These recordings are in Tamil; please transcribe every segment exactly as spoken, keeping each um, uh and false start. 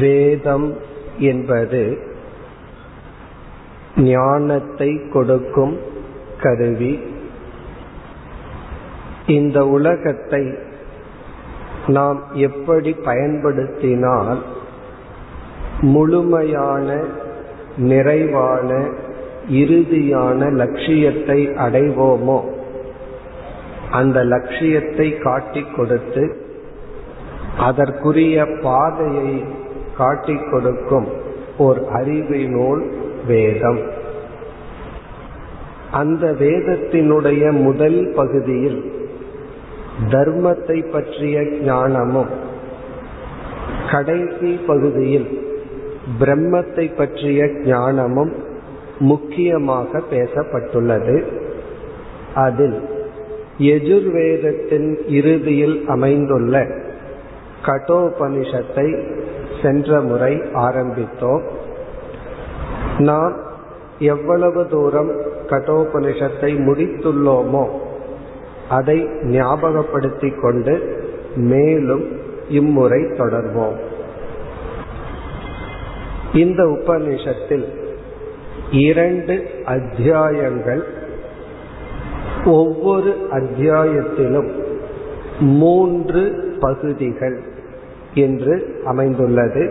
வேதம் என்பது ஞானத்தை கொடுக்கும் கருவி. இந்த உலகத்தை நாம் எப்படி பயன்படுத்தினால் முழுமையான நிறைவான இறுதியான லட்சியத்தை அடைவோமோ அந்த லட்சியத்தை காட்டிக் கொடுத்து அதற்குரிய பாதையை காட்டிக் கொடுக்கும் ஓர் அறிவு நூல் வேதம். அந்த வேதத்தினுடைய முதல் பகுதியில் தர்மத்தை பற்றிய ஞானமும், கடைசி பகுதியில் பிரம்மத்தை பற்றிய ஞானமும் முக்கியமாக பேசப்பட்டுள்ளது. அதில் யஜுர்வேதத்தின் இறுதியில் அமைந்துள்ள கடோபனிஷத்தை சென்ற முறை ஆரம்பித்தோம். நாம் எவ்வளவு தூரம் கடோபனிஷத்தை முடித்துள்ளோமோ அதை ஞாபகப்படுத்திக் கொண்டு மேலும் இம்முறை தொடர்வோம். இந்த உபநிஷத்தில் இரண்டு அத்தியாயங்கள், ஒவ்வொரு அத்தியாயத்திலும் மூன்று பகுதிகள் என்று அமைந்துள்ளது.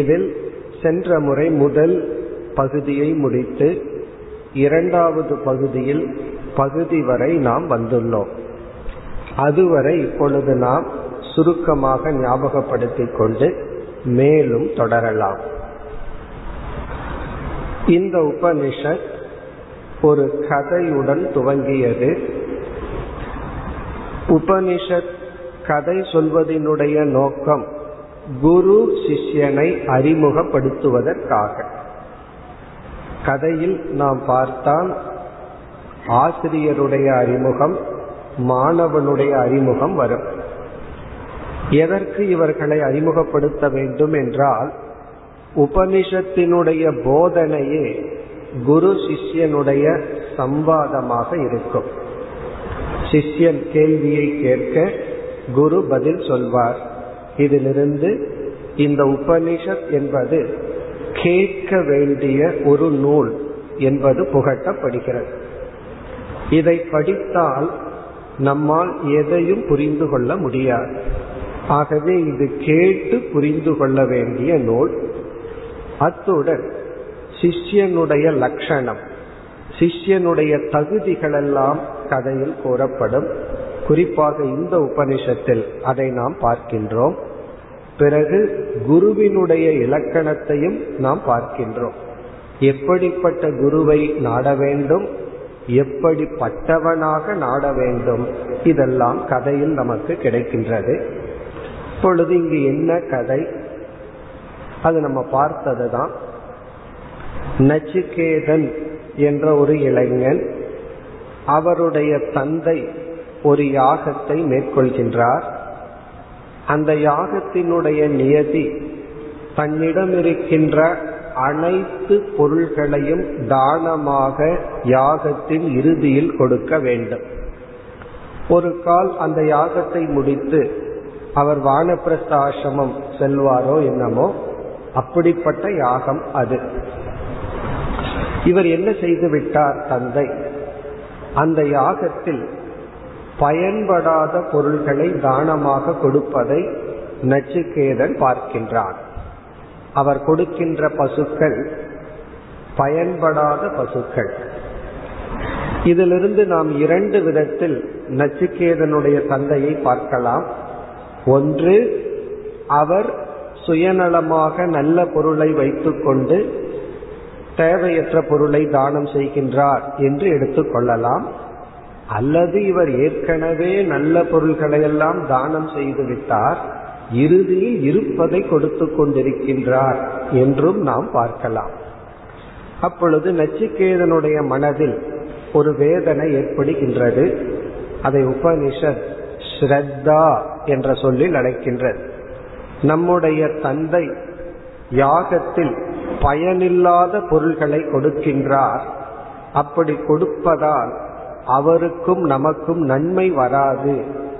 இதில் சென்ற முறை முதல் பகுதியை முடித்து இரண்டாவது பகுதியில் பகுதி வரை நாம் வந்துள்ளோம். அதுவரை இப்பொழுது நாம் சுருக்கமாக ஞாபகப்படுத்திக் கொண்டு மேலும் தொடரலாம். இந்த உபனிஷத் ஒரு கதையுடன் துவங்கியது. உபனிஷத் கதை சொல்வதனுடைய நோக்கம் குரு சிஷ்யனை அறிமுகப்படுத்துவதற்காக. கதையில் நாம் பார்த்தால் ஆசிரியருடைய அறிமுகம், மாணவனுடைய அறிமுகம் வரும். எதற்கு இவர்களை அறிமுகப்படுத்த வேண்டும் என்றால், உபனிஷத்தினுடைய போதனையே குரு சிஷ்யனுடைய சம்வாதமாக இருக்கும். சிஷ்யன் கேள்வியை கேட்க, குரு பதில் சொல்வார். இதிலிருந்து இந்த உபனிஷத் என்பது கேட்க வேண்டிய ஒரு நூல் என்பது புகட்டப்படுகிறது. இதை படித்தால் நம்மால் எதையும் புரிந்து கொள்ள முடியாது. ஆகவே இது கேட்டு புரிந்து கொள்ள வேண்டிய நூல். அத்துடன் சிஷ்யனுடைய லட்சணம், சிஷ்யனுடைய தகுதிகளெல்லாம் கதையில் கூறப்படும். குறிப்பாக இந்த உபனிஷத்தில் அதை நாம் பார்க்கின்றோம். பிறகு குருவினுடைய இலக்கணத்தையும் நாம் பார்க்கின்றோம். எப்படிப்பட்ட குருவை நாட வேண்டும், எப்படிப்பட்டவனாக நாட வேண்டும், இதெல்லாம் கதையில் நமக்கு கிடைக்கின்றது. இப்பொழுது இங்கு என்ன கதை, அது நம்ம பார்த்ததுதான். நச்சிகேதன் என்ற ஒரு இளைஞன், அவருடைய தந்தை ஒரு யாகத்தை மேற்கொள்கின்றார். அந்த யாகத்தினுடைய நியதி தன்னிடம் இருக்கின்ற அனைத்து பொருள்களையும் தானமாக யாகத்தின் இறுதியில் கொடுக்க வேண்டும். ஒரு கால் அந்த யாகத்தை முடித்து அவர் வானப்பிரஸ்த ஆசிரமம் செல்வாரோ என்னமோ, அப்படிப்பட்ட யாகம் அது. இவர் என்ன செய்து விட்டார் தந்தை, அந்த யாகத்தில் பயன்படாத பொருள்களை தானமாக கொடுப்பதை நச்சிகேதன் பார்க்கின்றார். அவர் கொடுக்கின்ற பசுக்கள் பயன்படாத பசுக்கள். இதிலிருந்து நாம் இரண்டு விதத்தில் நச்சிகேதனுடைய தந்தையை பார்க்கலாம். ஒன்று, அவர் சுயநலமாக நல்ல பொருளை வைத்துக்கொண்டு தேவையற்ற பொருளை தானம் செய்கின்றார் என்று எடுத்துக்கொள்ளலாம். அல்லது இவர் ஏற்கனவே நல்ல பொருள்களையெல்லாம் தானம் செய்து விட்டார், இறுதியில் இருப்பதை கொடுத்து கொண்டிருக்கின்றார் என்றும் நாம் பார்க்கலாம். அப்பொழுது நச்சிகேதனுடைய மனதில் ஒரு வேதனை ஏற்படுகின்றது. அதை உபனிஷத் ஸ்ரத்தா என்ற சொல்லில் அழைக்கின்றது. நம்முடைய தந்தை யாகத்தில் பயனில்லாத பொருள்களை கொடுக்கின்றார். அப்படி கொடுப்பதால் அவருக்கும் நமக்கும் நன்மை வராது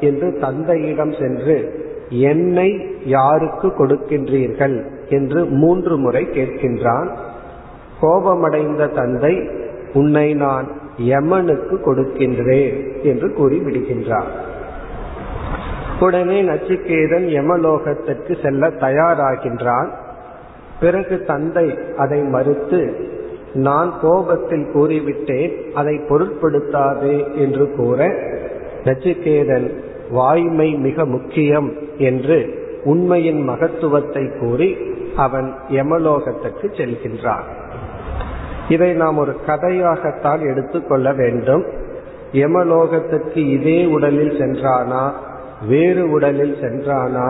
என்று தந்தையிடம் சென்று என்னை யாருக்கு கொடுக்கின்றீர்கள் என்று மூன்று முறை கேட்கின்றான். கோபமடைந்த தந்தை, உன்னை நான் யமனுக்கு கொடுக்கின்றேன் என்று கூறிவிடுகின்றான். உடனே நச்சிகேதன் யமலோகத்திற்கு செல்ல தயாராகின்றான். பிறகு தந்தை அதை மறுத்து, நான் கோபத்தில் கூறிவிட்டேன், அதை பொருட்படுத்தாதே என்று கூற, நச்சிகேதன் வாய்மை மிக முக்கியம் என்று உண்மையின் மகத்துவத்தை கூறி அவன் யமலோகத்துக்கு செல்கின்றான். இதை நாம் ஒரு கதையாகத்தான் எடுத்துக்கொள்ள வேண்டும். யமலோகத்துக்கு இதே உடலில் சென்றானா வேறு உடலில் சென்றானா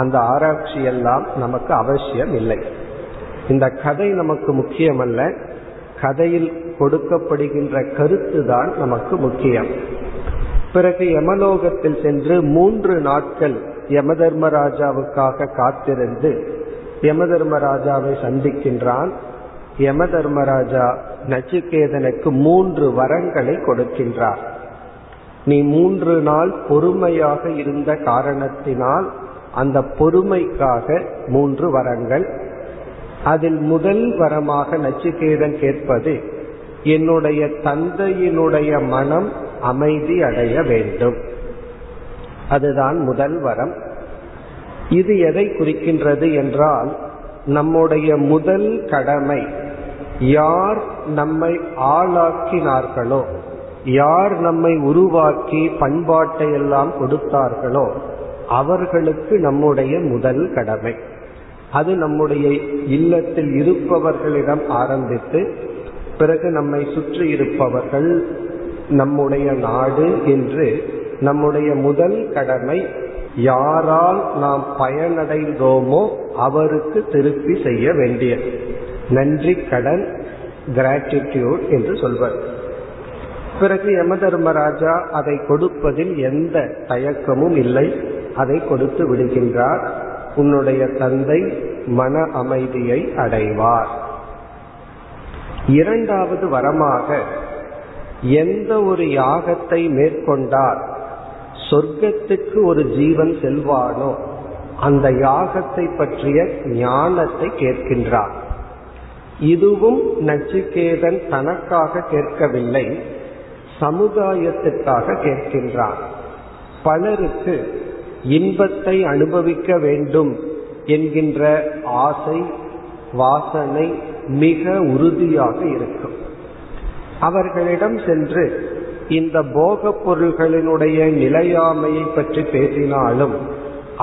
அந்த ஆராய்ச்சி எல்லாம் நமக்கு அவசியம் இல்லை. இந்த கதை நமக்கு முக்கியமல்ல, கதையில் கொடுக்கப்படுகின்ற கருத்து தான் நமக்கு முக்கியம். பிறகு யமலோகத்தில் சென்று மூன்று நாட்கள் யமதர்மராஜாவுக்காக காத்திருந்து யமதர்மராஜாவை சந்திக்கின்றான். யமதர்மராஜா நச்சிகேதனுக்கு மூன்று வரங்களை கொடுக்கின்றார். நீ மூன்று நாள் பொறுமையாக இருந்த காரணத்தினால் அந்த பொறுமைக்காக மூன்று வரங்கள். அதில் முதல் வரமாக நச்சிகேதன் கேட்பது, என்னுடைய தந்தையினுடைய மனம் அமைதி அடைய வேண்டும், அதுதான் முதல் வரம். இது எதை குறிக்கின்றது என்றால், நம்முடைய முதல் கடமை யார் நம்மை ஆளாக்கினார்களோ, யார் நம்மை உருவாக்கி பண்பாட்டை எல்லாம் கொடுத்தார்களோ அவர்களுக்கு நம்முடைய முதல் கடமை. அது நம்முடைய இல்லத்தில் இருப்பவர்களிடம் ஆரம்பித்து பிறகு நம்மை சுற்றி இருப்பவர்கள், நம்முடைய நாடு என்று நம்முடைய முதல் கடமை யாரால் நாம் பயனடைந்தோமோ அவருக்கு திருப்பி செய்ய வேண்டிய நன்றி கடன், கிராட்டிடியூட் என்று சொல்வர். பிறகு யமதர்மராஜா அதை கொடுப்பதில் எந்த தயக்கமும் இல்லை, அதை கொடுத்து விடுகின்றார். உன்னுடைய தந்தை மன அமைதியை அடைவார். இரண்டாவது வரமாக, எந்த ஒரு யாகத்தை மேற்கொண்டால் சொர்க்கத்துக்கு ஒரு ஜீவன் செல்வானோ அந்த யாகத்தை பற்றிய ஞானத்தை கேட்கின்றார். இதுவும் நச்சிகேதன் தனக்காக கேட்கவில்லை, சமுதாயத்திற்காக கேட்கின்றார். பலருக்கு இன்பத்தை அனுபவிக்க வேண்டும் என்கின்ற ஆசை வாசனை மிக உறுதியாக இருக்கும். அவர்களிடம் சென்று இந்த போக பொருள்களினுடைய நிலையாமையை பற்றி பேசினாலும்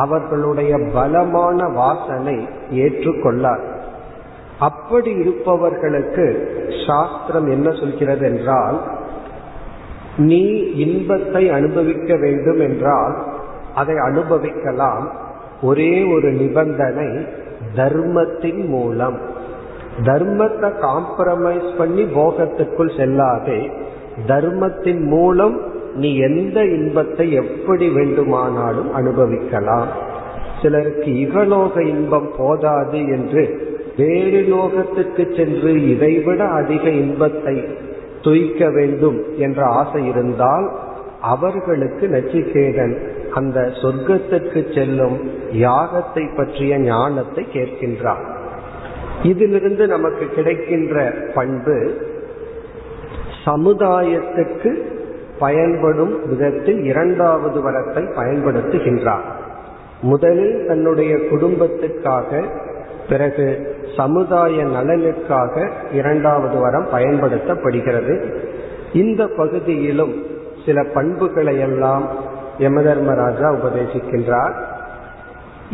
அவர்களுடைய பலமான வாசனை ஏற்றுக்கொள்ளார். அப்படி இருப்பவர்களுக்கு சாஸ்திரம் என்ன சொல்கிறது என்றால், நீ இன்பத்தை அனுபவிக்க வேண்டும் என்றால் அதை அனுபவிக்கலாம், ஒரே ஒரு நிபந்தனை, தர்மத்தின் மூலம். தர்மத்தை காம்ப்ரமைஸ் பண்ணி போகத்துக்குள் செல்லாதே, தர்மத்தின் மூலம் நீ எந்த இன்பத்தை எப்படி வேண்டுமானாலும் அனுபவிக்கலாம். சிலருக்கு இகலோக இன்பம் போதாது என்று வேறு லோகத்துக்கு சென்று இதைவிட அதிக இன்பத்தை துய்க்க வேண்டும் என்ற ஆசை இருந்தால் அவர்களுக்கு நச்சிகேதன் அந்த சொர்க்கத்திற்கு செல்லும் யாகத்தை பற்றிய ஞானத்தை கேட்கின்றார். இதிலிருந்து நமக்கு கிடைக்கின்ற பண்பு, சமுதாயத்துக்கு பயன்படும் விதத்தில் இரண்டாவது வரத்தை பயன்படுத்துகின்றார். முதலில் தன்னுடைய குடும்பத்துக்காக, பிறகு சமுதாய நலனுக்காக இரண்டாவது வரம் பயன்படுத்தப்படுகிறது. இந்த பகுதியிலும் சில பண்புகளை எல்லாம் யமதர்மராஜா உபதேசிக்கின்றார்.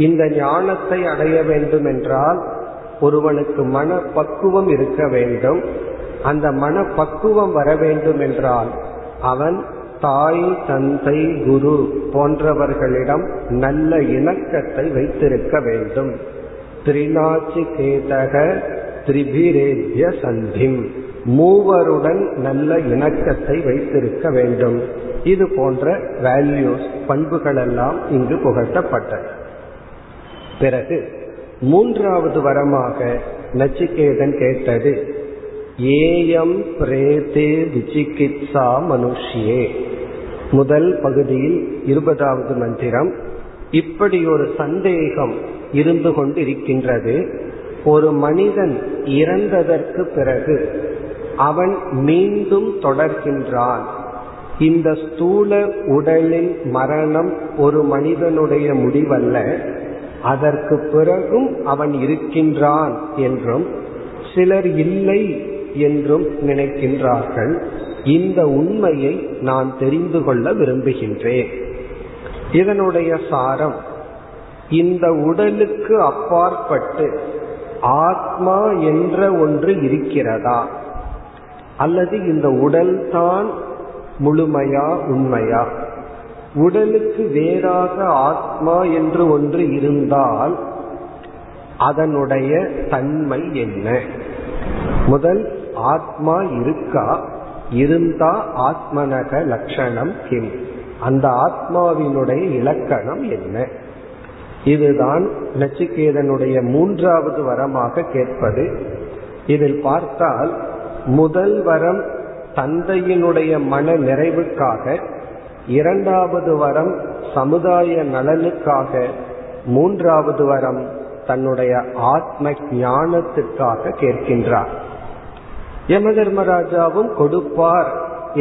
இந்த ஞானத்தை அடைய வேண்டும் என்றால் ஒருவனுக்கு மனப்பக்குவம் இருக்க வேண்டும். அந்த மனப்பக்குவம் வர வேண்டும் என்றால் அவன் தாய், தந்தை, குரு போன்றவர்களிடம் நல்ல இணக்கத்தை வைத்திருக்க வேண்டும். திரிநாச்சிகேதக திரிபிரேத்ய சந்திம், மூவருடன் நல்ல இணக்கத்தை வைத்திருக்க வேண்டும். இது போன்ற வேல்யூஸ், பண்புகள் எல்லாம் இங்கு புகட்டப்பட்டது. பிறகு மூன்றாவது வரமாக நச்சிகேதன் கேட்டது, ஏயம் பிரேதே விசிகித்சா மனுஷ்யே. முதல் பகுதியில் இருபதாவது மந்திரம் இப்படி ஒரு சந்தேகம் இருந்து கொண்டிருக்கின்றது. ஒரு மனிதன் இறந்ததற்கு பிறகு அவன் மீண்டும் தொடர்கின்றான். இந்த ஸ்தூல உடலின் மரணம் ஒரு மனிதனுடைய முடிவல்ல, அதற்கு பிறகும் அவன் இருக்கின்றான் என்றும் சிலர் இல்லை என்றும் நினைக்கின்றார்கள். இந்த உண்மையை நான் தெரிந்து கொள்ள விரும்புகின்றேன். இதனுடைய சாரம், இந்த உடலுக்கு அப்பாற்பட்டு ஆத்மா என்ற ஒன்று இருக்கிறதா, அல்லது இந்த உடல்தான் முழுமையா உண்மையா? உடலுக்கு வேறாக ஆத்மா என்று ஒன்று இருந்தால் அதனுடைய தன்மை என்ன? முதல் ஆத்மா இருக்கா, இருந்தா ஆத்மனக லட்சணம் கிம், அந்த ஆத்மாவினுடைய இலக்கணம் என்ன? இதுதான் நச்சிகேதனுடைய மூன்றாவது வரமாக கேட்பது. இதில் பார்த்தால் முதல் வரம் தந்தையினுடைய மன நிறைவுக்காக, இரண்டாவது வரம் சமுதாய நலனுக்காக, மூன்றாவது வரம் தன்னுடைய ஆத்ம ஞானத்துக்காக கேட்கின்றார். யமதர்மராஜாவும் கொடுப்பார்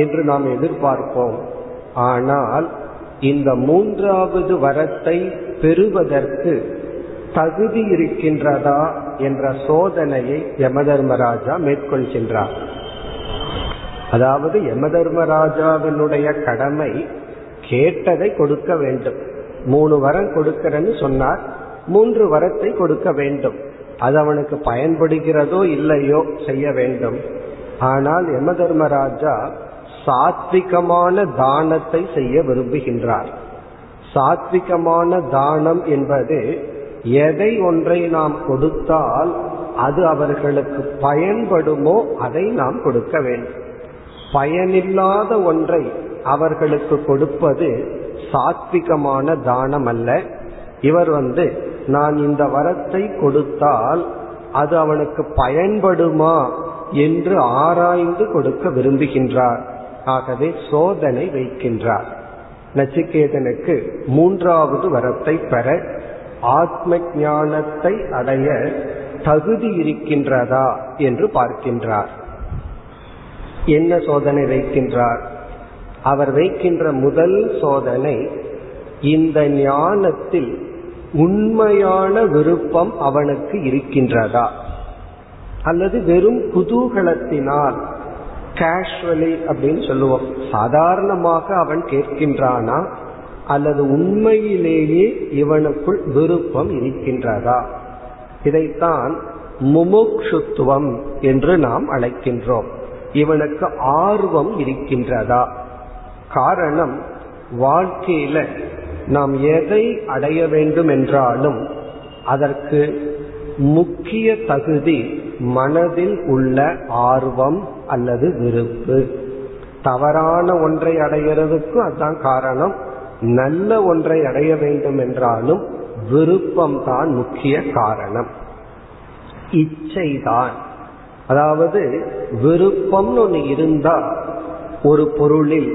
என்று நாம் எதிர்பார்ப்போம். ஆனால் இந்த மூன்றாவது வரத்தை பெறுவதற்கு தகுதி இருக்கின்றதா என்ற சோதனையை யமதர்மராஜா மேற்கொள்கின்றார். அதாவது யமதர்மராஜாவினுடைய கடமை கேட்டதை கொடுக்க வேண்டும். மூணு வரம் கொடுக்கிறேன்னு சொன்னார், மூன்று வரத்தை கொடுக்க வேண்டும். அது அவனுக்கு பயன்படுகிறதோ இல்லையோ செய்ய வேண்டும். ஆனால் யமதர்மராஜா சாத்விகமான தானத்தை செய்ய விரும்புகின்றார். சாத்விகமான தானம் என்பது எதை ஒன்றை நாம் கொடுத்தால் அது அவர்களுக்கு பயன்படுமோ அதை நாம் கொடுக்க வேண்டும். பயனில்லாத ஒன்றை அவர்களுக்கு கொடுப்பது சாத்விகமான தானம் அல்ல. இவர் வந்து நான் இந்த வரத்தை கொடுத்தால் அது அவனுக்கு பயன்படுமா என்று ஆராய்ந்து கொடுக்க விரும்புகின்றார். ஆகவே சோதனை வைக்கின்றார். நச்சிகேதனுக்கு மூன்றாவது வரத்தை பெற, ஆத்ம ஞானத்தை அடைய தகுதி இருக்கின்றதா என்று பார்க்கின்றார். என்ன சோதனை வைக்கின்றார்? அவர் வைக்கின்ற முதல் சோதனை, இந்த ஞானத்தில் உண்மையான விருப்பம் அவனுக்கு இருக்கின்றதா, அல்லது வெறும் குதூகலத்தினால் கேஷுவலி அப்படின்னு சொல்லுவோம், சாதாரணமாக அவன் கேட்கின்றானா, அல்லது உண்மையிலேயே இவனுக்குள் விருப்பம் இருக்கின்றதா? இதைத்தான் முமுக்ஷுத்துவம் என்று நாம் அழைக்கின்றோம். இவனுக்கு ஆர்வம் இருக்கின்றதா? காரணம், வாழ்க்கையில நாம் எதை அடைய வேண்டும் என்றாலும் அதற்கு முக்கிய தகுதி மனதில் உள்ள ஆர்வம் அல்லது விருப்பு. தவறான ஒன்றை அடைகிறதுக்கும் அதுதான் காரணம். நல்ல ஒன்றை அடைய வேண்டும் என்றாலும் விருப்பம் தான் முக்கிய காரணம், இச்சைதான். அதாவது விருப்பம்னு ஒன்று இருந்தா ஒரு பொருளில்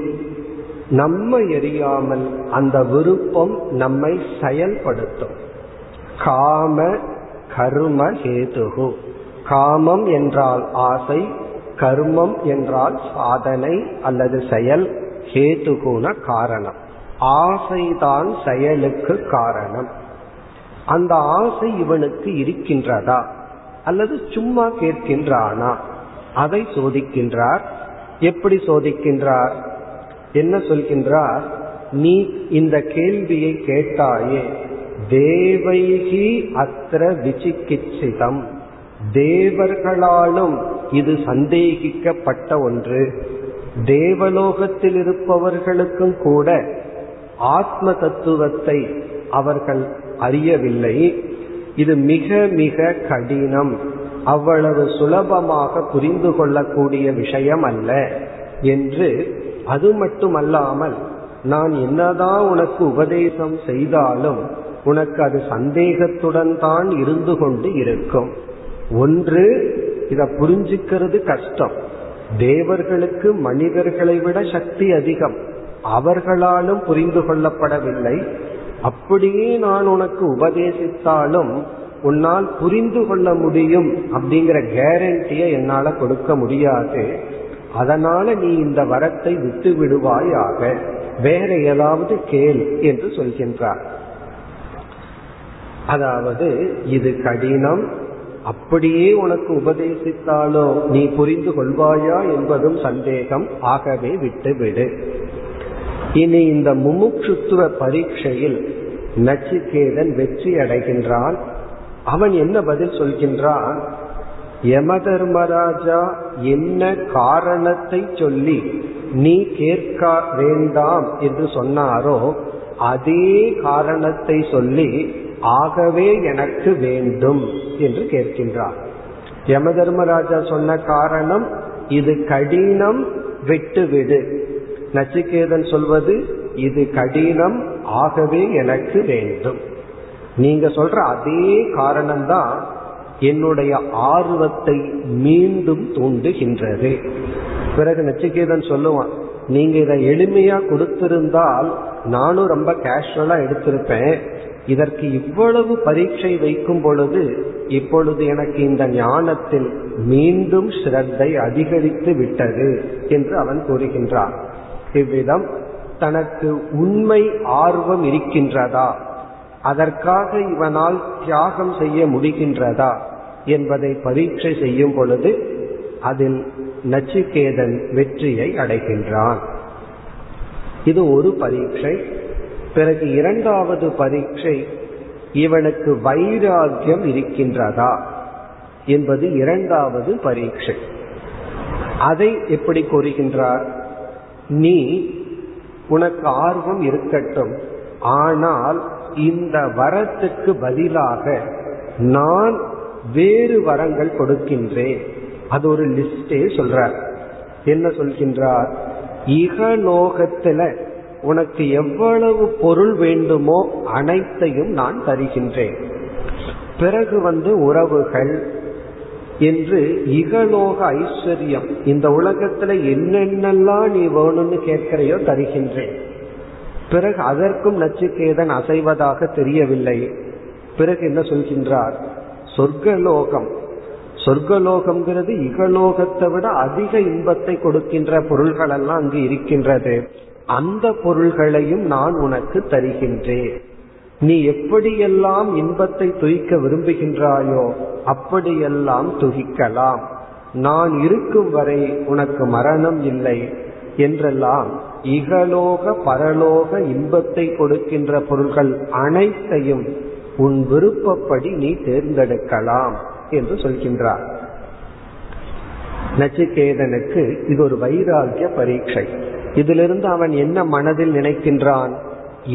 நம்மை எரியாமல் அந்த விருப்பம் நம்மை செயல்படுத்தும். காம கர்ம ஹேதுகு, காமம் என்றால் ஆசை, கர்மம் என்றால் சாதனை அல்லது செயல், ஹேதுகுன காரணம். ஆசைதான் செயலுக்கு காரணம். அந்த ஆசை இவனுக்கு இருக்கின்றதா, அல்லது சும்மா கேட்கின்றானா? அதை சோதிக்கின்றார். எப்படி சோதிக்கின்றார்? என்ன சொல்கின்றார்? நீ இந்த கேள்வியை கேட்டாயே, தேவைகி அத்திர விசிகிச்சிதம், தேவர்களாலும் இது சந்தேகிக்கப்பட்ட ஒன்று. தேவலோகத்தில் இருப்பவர்களுக்கும் கூட ஆத்ம தத்துவத்தை அவர்கள் அறியவில்லை. இது மிக மிக கடினம், அவ்வளவு சுலபமாக புரிந்து கொள்ளக்கூடிய விஷயம் அல்ல என்று. அது மட்டுமல்லாமல், நான் என்னதான் உனக்கு உபதேசம் செய்தாலும் உனக்கு அது சந்தேகத்துடன் தான் இருந்து கொண்டு இருக்கும். ஒன்று, இதை புரிஞ்சுக்கிறது கஷ்டம். தேவர்களுக்கு மனிதர்களை விட சக்தி அதிகம், அவர்களாலும் புரிந்து கொள்ளப்படவில்லை. அப்படியே நான் உனக்கு உபதேசித்தாலும் உன்னால் புரிந்து கொள்ள முடியும் அப்படிங்கிற கேரண்டியை என்னால கொடுக்க முடியாது. அதனால நீ இந்த வரத்தை விட்டு விடுவாயாக, வேற ஏதாவது கேள் என்று சொல்கின்றார். அதாவது இது கடினம், அப்படியே உனக்கு உபதேசித்தாலும் நீ புரிந்து கொள்வாயா என்பதும் சந்தேகம், ஆகவே விட்டு விடு. இனி இந்த முமுட்சுத்துவ பரீட்சையில் நச்சிகேதன் வெற்றி அடைகின்றான். அவன் என்ன பதில் சொல்கின்றான்? யமதர்மராஜா என்ன காரணத்தை சொல்லி நீ கேட்க வேண்டாம் என்று சொன்னாரோ அதே காரணத்தை சொல்லி ஆகவே எனக்கு வேண்டும் என்று கேட்கின்றார். யமதர்மராஜா சொன்ன காரணம் இது கடினம், விட்டு விடு. நச்சிகேதன் சொல்வது இது கடினம், ஆகவே எனக்கு வேண்டும். நீங்க சொல்ற அதே காரணம்தான் என்னுடைய ஆர்வத்தை மீண்டும் தூண்டுகின்றது. பிறகு நச்சிகேதன் சொல்லுவான், நீங்க இதை எளிமையா கொடுத்திருந்தால் நானும் ரொம்ப கேஷுவலா எடுத்திருப்பேன். இதற்கு இவ்வளவு பரீட்சை வைக்கும் பொழுது இப்பொழுது எனக்கு இந்த ஞானத்தில் மீண்டும் ஸ்ரத்தை அதிகரித்து விட்டது என்று அவன் கூறுகின்றான். இவ்விதம் தனக்கு உண்மை ஆர்வம் இருக்கின்றதா, அதற்காக இவனால் தியாகம் செய்ய முடிகின்றதா என்பதை பரீட்சை செய்யும் பொழுது அதில் நச்சிகேதன் வெற்றியை அடைகின்றான். இது ஒரு பரீட்சை. பிறகு இரண்டாவது பரீட்சை, இவனுக்கு வைராக்கியம் இருக்கின்றதா என்பது இரண்டாவது பரீட்சை. அதை எப்படி கூறுகின்றார்? நீ உனக்கு ஆர்வம் இருக்கட்டும், ஆனால் இந்த வரத்துக்கு பதிலாக நான் வேறு வரங்கள் கொடுக்கின்றேன். அது ஒரு லிஸ்டே சொல்றார். என்ன சொல்கின்றார்? இகலோகத்துல உனக்கு எவ்வளவு பொருள் வேண்டுமோ அனைத்தையும் நான் தருகின்றேன். பிறகு வந்து உறவுகள் என்று இகலோக ஐஸ்வர்யம், இந்த உலகத்துல என்னென்னலாம் நீ வேணும்னு கேட்கிறையோ தருகின்றேன். பிறகு அதற்கும் நச்சிகேதன் அசைவதாக தெரியவில்லை. பிறகு என்ன சொல்கின்றார்? சொர்க்கலோகம், சொர்க்கலோகம்ங்கிறது இகலோகத்தை விட அதிக இன்பத்தை கொடுக்கின்ற பொருள்கள் எல்லாம் அங்கு இருக்கின்றது. அந்த பொருள்களையும் நான் உனக்கு தருகின்றேன். நீ எப்படியெல்லாம் இன்பத்தை துய்க்க விரும்புகின்றாயோ அப்படியெல்லாம் துகிக்கலாம். நான் இருக்கும் வரை உனக்கு மரணம் இல்லை என்றெல்லாம் இகலோக பரலோக இன்பத்தை கொடுக்கின்ற பொருள்கள் அனைத்தையும் உன் விருப்பப்படி நீ தேர்ந்தெடுக்கலாம் என்று சொல்கின்றார். நச்சிகேதனுக்கு இது ஒரு வைராக்கிய பரீட்சை. இதிலிருந்து அவன் என்ன மனதில் நினைக்கின்றான்?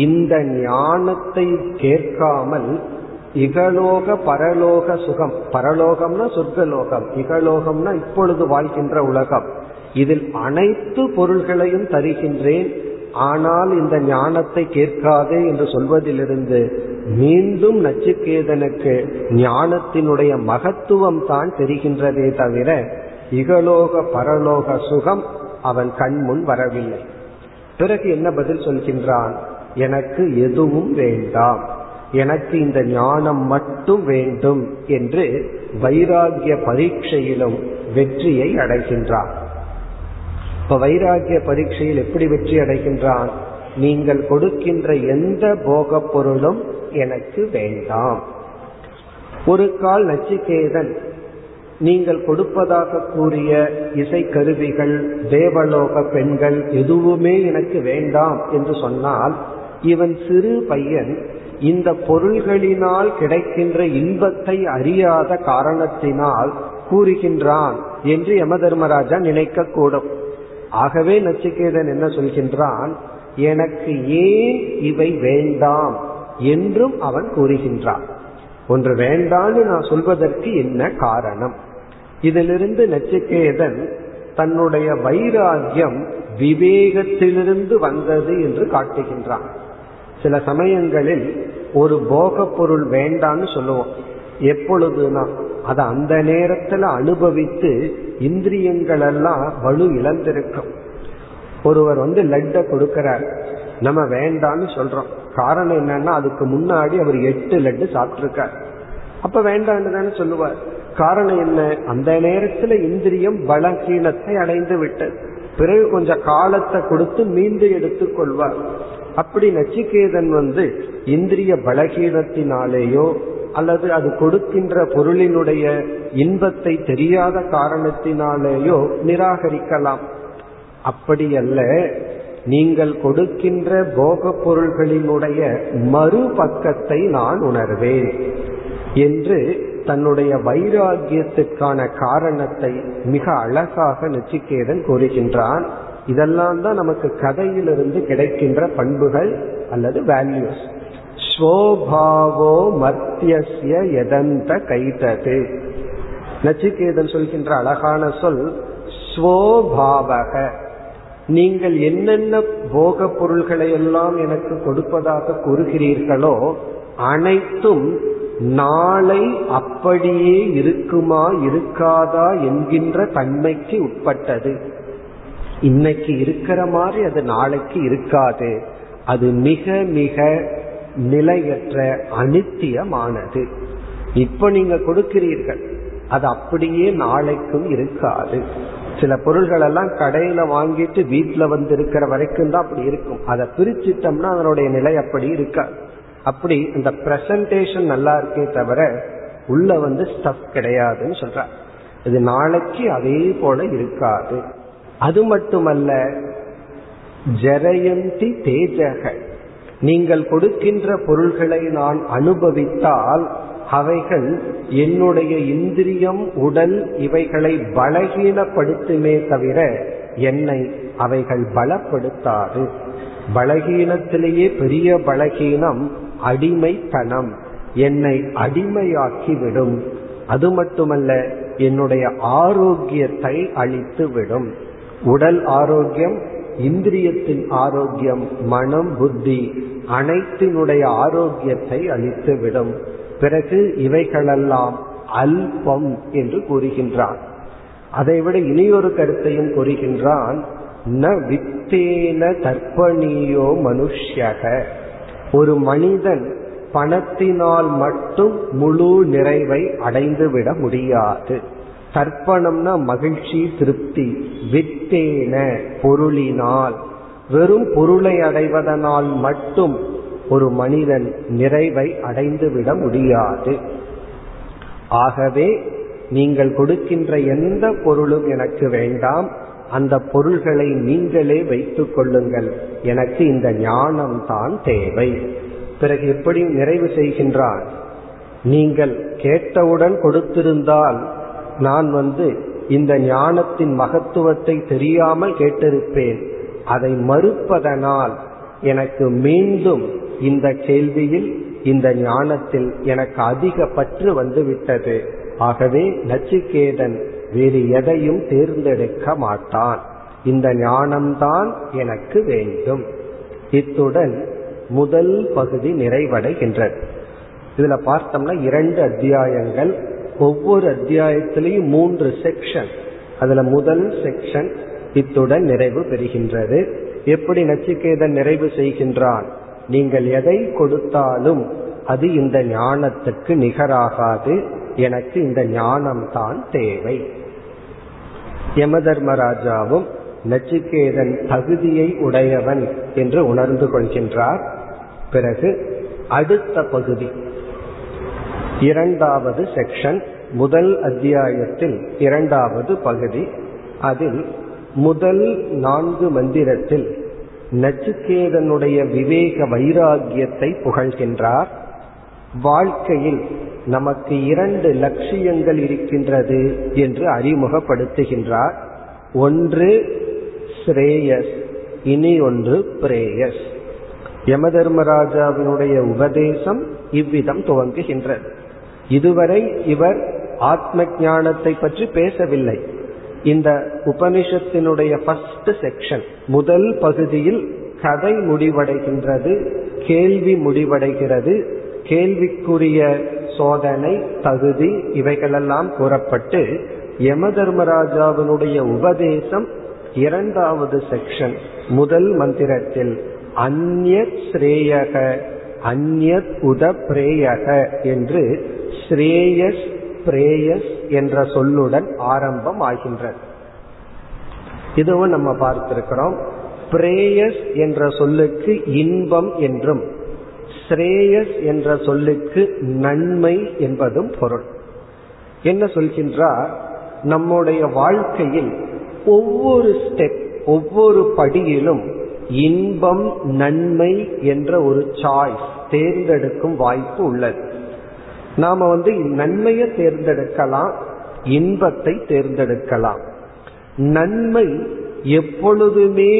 இந்த ஞானத்தை கேட்காமல் இகலோக பரலோக சுகம், பரலோகம்னா சொர்க்கலோகம், இகலோகம்னா இப்பொழுது வாழ்கின்ற உலகம், இதில் அனைத்து பொருள்களையும் தருகின்றேன், ஆனால் இந்த ஞானத்தை கேட்காதே என்று சொல்வதிலிருந்து மீண்டும் நச்சிகேதனுக்கு ஞானத்தினுடைய மகத்துவம் தான் தெரிகின்றதே தவிர இகலோக பரலோக சுகம் அவன் கண்முன் வரவில்லை. பிறகு என்ன பதில் சொல்கின்றான்? எனக்கு எதுவும் வேண்டாம், எனக்கு இந்த ஞானம் மட்டும் வேண்டும் என்று வைராகிய பரீட்சையிலும் வெற்றியை அடைகின்றான். இப்ப வைராகிய பரீட்சையில் எப்படி வெற்றி அடைகின்றான்? நீங்கள் கொடுக்கின்ற எந்த போக பொருளும் எனக்கு வேண்டாம். ஒரு கால் நச்சிகேதன் நீங்கள் கொடுப்பதாக கூறிய இசை கருவிகள், தேவலோக பெண்கள் எதுவுமே எனக்கு வேண்டாம் என்று சொன்னால், இவன் சிறு பையன் இந்த பொருள்களினால் கிடைக்கின்ற இன்பத்தை அறியாத காரணத்தினால் கூறுகின்றான் என்று யமதர்மராஜா நினைக்க கூடும். ஆகவே நச்சிகேதன் என்ன சொல்கின்றான்? எனக்கு ஏன் இவை வேண்டாம் என்றும் அவன் கூறுகின்றான். ஒன்று வேண்டான்னு நான் சொல்வதற்கு என்ன காரணம்? இதிலிருந்து நச்சிகேதன் தன்னுடைய வைராக்கியம் விவேகத்திலிருந்து வந்தது என்று காட்டுகின்றான். சில சமயங்களில் ஒரு போக பொருள் வேண்டான்னு சொல்லுவோம். எப்பொழுதுனா அதை அந்த நேரத்துல அனுபவித்து இந்திரியங்கள் எல்லாம் வலு இழந்திருக்கும். ஒருவர் வந்து லட்டை கொடுக்கிறார், நம்ம வேண்டான்னு சொல்றோம். காரணம் என்னன்னா அதுக்கு முன்னாடி அவர் எட்டு லட்டு சாப்பிட்டுருக்கார். அப்ப வேண்டான்னு சொல்லுவார். காரணம் என்ன, அந்த நேரத்துல இந்திரியம் பலகீனத்தை அடைந்து விட்டது. பிறகு கொஞ்சம் காலத்தை கொடுத்து மீண்டு எடுத்துக் கொள்வார். அப்படி நச்சிகேதன் வந்து இந்திரிய பலகீனத்தினாலேயோ அல்லது அது கொடுக்கின்ற பொருளினுடைய இன்பத்தை தெரியாத காரணத்தினாலேயோ நிராகரிக்கலாம். அப்படி அல்ல, நீங்கள் கொடுக்கின்ற போக பொருள்களினுடைய மறுபக்கத்தை நான் உணர்வேன் என்று தன்னுடைய வைராகியத்துக்கான காரணத்தை மிக அழகாக நச்சிகேதன் கூறுகின்றான். இதெல்லாம் தான் நமக்கு கதையிலிருந்து கிடைக்கின்ற பண்புகள் அல்லது வேல்யூஸ். ஸ்வோபாவோ மத்தியஸ்ய யதந்த கைததே, நச்சிகேதன் சொல்கின்ற அழகான சொல் ஸ்வோபாவக. நீங்கள் என்னென்ன போக பொருள்களை எல்லாம் எனக்கு கொடுப்பதாக கூறுகிறீர்களோ அனைத்தும் நாளை அப்படியே இருக்குமா இருக்காதா என்கின்ற தன்மைக்கு உட்பட்டது. இன்னைக்கு இருக்கிற மாதிரி அது நாளைக்கு இருக்காது. அது மிக மிக நிலையற்ற அநித்தியமானது. இப்ப நீங்க கொடுக்கிறீர்கள் அது அப்படியே நாளைக்கும் இருக்காது. சில பொருள்கள் எல்லாம் கடையில வாங்கிட்டு வீட்டுல வந்து இருக்கிற வரைக்கும் தான் அப்படி இருக்கும். அதை பிரிச்சுட்டோம்னா அதனுடைய நிலை அப்படி இருக்காது. அப்படி இந்த பிரசன்டேஷன் நல்லா இருக்கே தவிர உள்ள வந்து ஸ்டஃப் கிடையாதுன்னு சொல்ற. இது நாளைக்கு அதே போல இருக்காது. அது மட்டுமல்ல, ஜெரயந்தி தேஜக, நீங்கள் கொடுக்கின்ற பொருள்களை நான் அனுபவித்தால் அவைகள் என்னுடைய இந்திரியம் உடல் இவைகளை பலகீனப்படுத்துமே தவிர என்னை அவைகள் பலப்படுத்தாது. பலகீனத்திலேயே பெரிய பலகீனம் அடிமைத்தனம், என்னை அடிமையாக்கிவிடும். அது மட்டுமல்ல, என்னுடைய ஆரோக்கியத்தை அழித்து விடும். உடல் ஆரோக்கியம், இந்திரியத்தின் ஆரோக்கியம், மனம் புத்தி அனைத்தினுடைய ஆரோக்கியத்தை அழித்து விடும். பிறகு இவைகளெல்லாம் அல்பம் என்று கூறுகின்றான். அதைவிட இனியொரு கருத்தையும் கூறுகின்றான். ந வித்தேன தர்ப்பணியோ மனுஷ்யக, ஒரு மனிதன் பணத்தினால் மட்டும் முழு நிறைவை அடைந்துவிட முடியாது. தர்ப்பணம்னா மகிழ்ச்சி திருப்தி, வித்தேன பொருளினால், வெறும் பொருளை அடைவதனால் மட்டும் ஒரு மனிதன் நிறைவை அடைந்துவிட முடியாது. ஆகவே நீங்கள் கொடுக்கின்ற எந்த பொருளும் எனக்கு வேண்டாம், அந்த பொருள்களை நீங்களே வைத்துக் கொள்ளுங்கள், எனக்கு இந்த ஞானம் தான் தேவை. பிறகு எப்படி நிறைவு செய்கின்றார், நீங்கள் கேட்டவுடன் கொடுத்திருந்தால் நான் வந்து இந்த ஞானத்தின் மகத்துவத்தை தெரியாமல் கேட்டிருப்பேன். அதை மறுப்பதனால் எனக்கு மீண்டும் இந்த கேள்வியில் இந்த ஞானத்தில் எனக்கு அதிக பற்று வந்துவிட்டது. ஆகவே நச்சிகேதன் வேறு எதையும் தேர்ந்தெடுக்க மாட்டான். இந்த ஞானம்தான் எனக்கு வேண்டும். இத்துடன் முதல் பகுதி நிறைவடைகின்றது. இதுல பார்த்தோம்னா இரண்டு அத்தியாயங்கள், ஒவ்வொரு அத்தியாயத்திலையும் மூன்று செக்ஷன். அதுல முதல் செக்ஷன் இத்துடன் நிறைவு பெறுகின்றது. எப்படி நச்சிகேதன் நிறைவு செய்கின்றான், நீங்கள் எதை கொடுத்தாலும் அது இந்த ஞானத்துக்கு நிகராகாது, எனக்கு இந்த ஞானம்தான் தேவை. யமதர்மராஜாவும் நச்சிகேதன் தகுதியை உடையவன் என்று உணர்ந்து கொள்கின்றார். பிறகு அடுத்த பகுதி இரண்டாவது செக்ஷன், முதல் அத்தியாயத்தில் இரண்டாவது பகுதி. அதில் முதல் நான்கு மந்திரத்தில் நச்சிகேதனுடைய விவேக வைராகியத்தை புகழ்கின்றார். வாழ்க்கையில் நமக்கு இரண்டு லட்சியங்கள் இருக்கின்றது என்று அறிமுகப்படுத்துகின்றார். ஒன்று ஸ்ரேயஸ், இனி ஒன்று பிரேயஸ். யமதர்மராஜாவினுடைய உபதேசம் இவ்விதம் துவங்குகின்றது. இதுவரை இவர் ஆத்ம ஞானத்தை பற்றி பேசவில்லை. இந்த உபனிஷத்தினுடைய ஃபர்ஸ்ட் செக்ஷன் முதல் பகுதியில் கதை முடிவடைகின்றது, கேள்வி முடிவடைகிறது. கேள்விக்குரிய சோதனை தகுதி இவைகளெல்லாம் கூறப்பட்டு யமதர்மராஜாவினுடைய உபதேசம் இரண்டாவது செக்ஷன் முதல் மந்திரத்தில் அந்யத் ஸ்ரேயக அந்யத் உத பிரேயக என்று ஸ்ரேயஸ் பிரேயஸ் என்ற சொல்லுடன் ஆரம்பம் ஆகின்றது. இதுவும் நம்ம பார்த்திருக்கிறோம். பிரேயஸ் என்ற சொல்லுக்கு இன்பம் என்றும் ஸ்ரேயஸ் என்ற சொல்லுக்கு நன்மை என்பதும் பொருள். என்ன சொல்கின்றார், நம்முடைய வாழ்க்கையில் ஒவ்வொரு ஸ்டெப் ஒவ்வொரு படியிலும் இன்பம் நன்மை என்ற ஒரு சாய்ஸ் தேர்ந்தெடுக்கும் வாய்ப்பு உள்ளது. நாம வந்து நன்மையை தேர்ந்தெடுக்கலாம், இன்பத்தை தேர்ந்தெடுக்கலாம். நன்மை எப்பொழுதுமே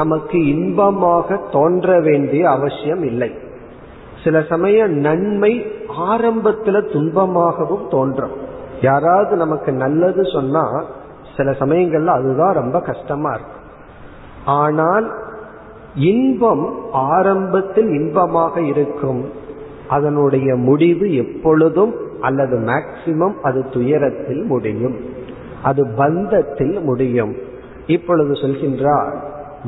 நமக்கு இன்பமாக தோன்ற வேண்டிய அவசியம் இல்லை. சில சமயம் நன்மை ஆரம்பத்துல துன்பமாகவும் தோன்றும். யாராவது நமக்கு நல்லது சொன்னா சில சமயங்கள்ல அதுதான் ரொம்ப கஷ்டமா இருக்கும். ஆனால் இன்பம் ஆரம்பத்தில் இன்பமாக இருக்கும், அதனுடைய முடிவு எப்பொழுதும் அல்லது மேக்சிமம் அது துயரத்தில் முடியும், அது பந்தத்தில் முடியும். இப்பொழுது சொல்கின்றார்,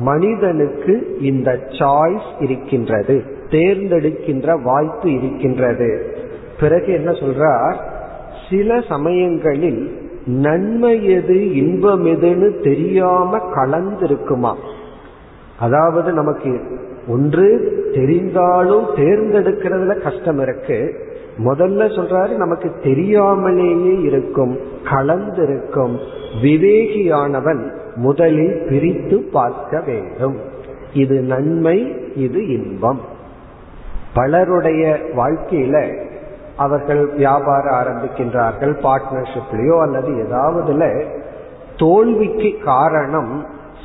மனிதனுக்கு இந்த சாய்ஸ் இருக்கின்றது, தேர்ந்தெடுக்கின்ற வாய்ப்பு இருக்கின்றது. பிறகு என்ன சொல்றார், சில சமயங்களில் நன்மை எது இன்பம் எதுன்னு தெரியாம கலந்திருக்குமா, அதாவது நமக்கு ஒன்று தெரிந்தாலும் தேர்ந்தெடுக்கிறதுல கஷ்டம் இருக்கு. முதல்ல சொல்றாரு நமக்கு தெரியாமலேயே இருக்கும், கலந்திருக்கும். விவேகியானவன் முதலில் பிரித்து பார்க்க வேண்டும், இது நன்மை இது இன்பம். பலருடைய வாழ்க்கையில அவர்கள் வியாபாரம் ஆரம்பிக்கின்றார்கள், பார்ட்னர்ஷிப்லயோ அல்லது ஏதாவதுல தோல்விக்கு காரணம்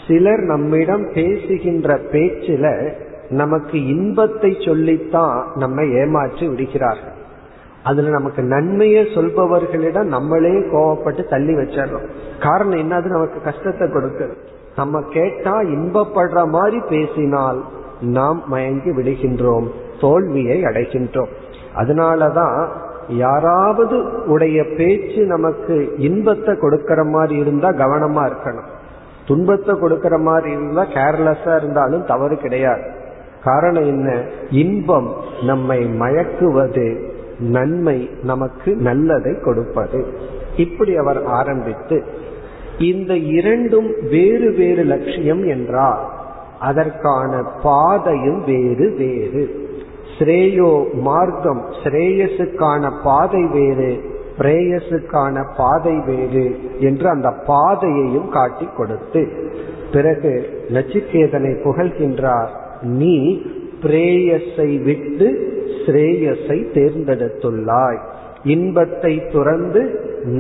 சிலர் நம்மிடம் பேசுகின்ற பேச்சில நமக்கு இன்பத்தை சொல்லித்தான் நம்மை ஏமாற்றி விடுகிறார்கள். அதுல நமக்கு நன்மையை சொல்பவர்களிடம் நம்மளே கோவப்பட்டு தள்ளி வச்சிடறோம். காரணம் என்ன, அது நமக்கு கஷ்டத்தை கொடுக்குது. நம்ம கேட்டா இன்பப்படுற மாதிரி பேசினால் நாம் மயங்கி விடுகின்றோம், தோல்வியை அடைகின்றோம். அதனாலதான் யாராவது உடைய பேச்சு நமக்கு இன்பத்தை கொடுக்கற மாதிரி இருந்தா கவனமா இருக்கணும், துன்பத்தை கொடுக்கற மாதிரி இருந்தா கேர்லெஸ்ஸா இருந்தாலும் தவறு கிடையாது. காரணம் என்ன, இன்பம் நம்மை மயக்குவது, நன்மை நமக்கு நல்லதை கொடுப்பது. இப்படி அவர் ஆரம்பித்து இந்த இரண்டும் வேறு வேறு லட்சியம் என்றால் அதற்கான பாதையும் வேறு வேறு. ஸ்ரேயோ மார்க்கம், ஸ்ரேயசுக்கான பாதை வேறு, பிரேயசுக்கான பாதை வேறு என்று அந்த பாதையையும் காட்டி கொடுத்து பிறகு நச்சிகேதனை புகழ்கின்றார். நீ பிரேயஸை விட்டு ஸ்ரேயஸை தேர்ந்தெடுத்துள்ளாய், இன்பத்தை துறந்து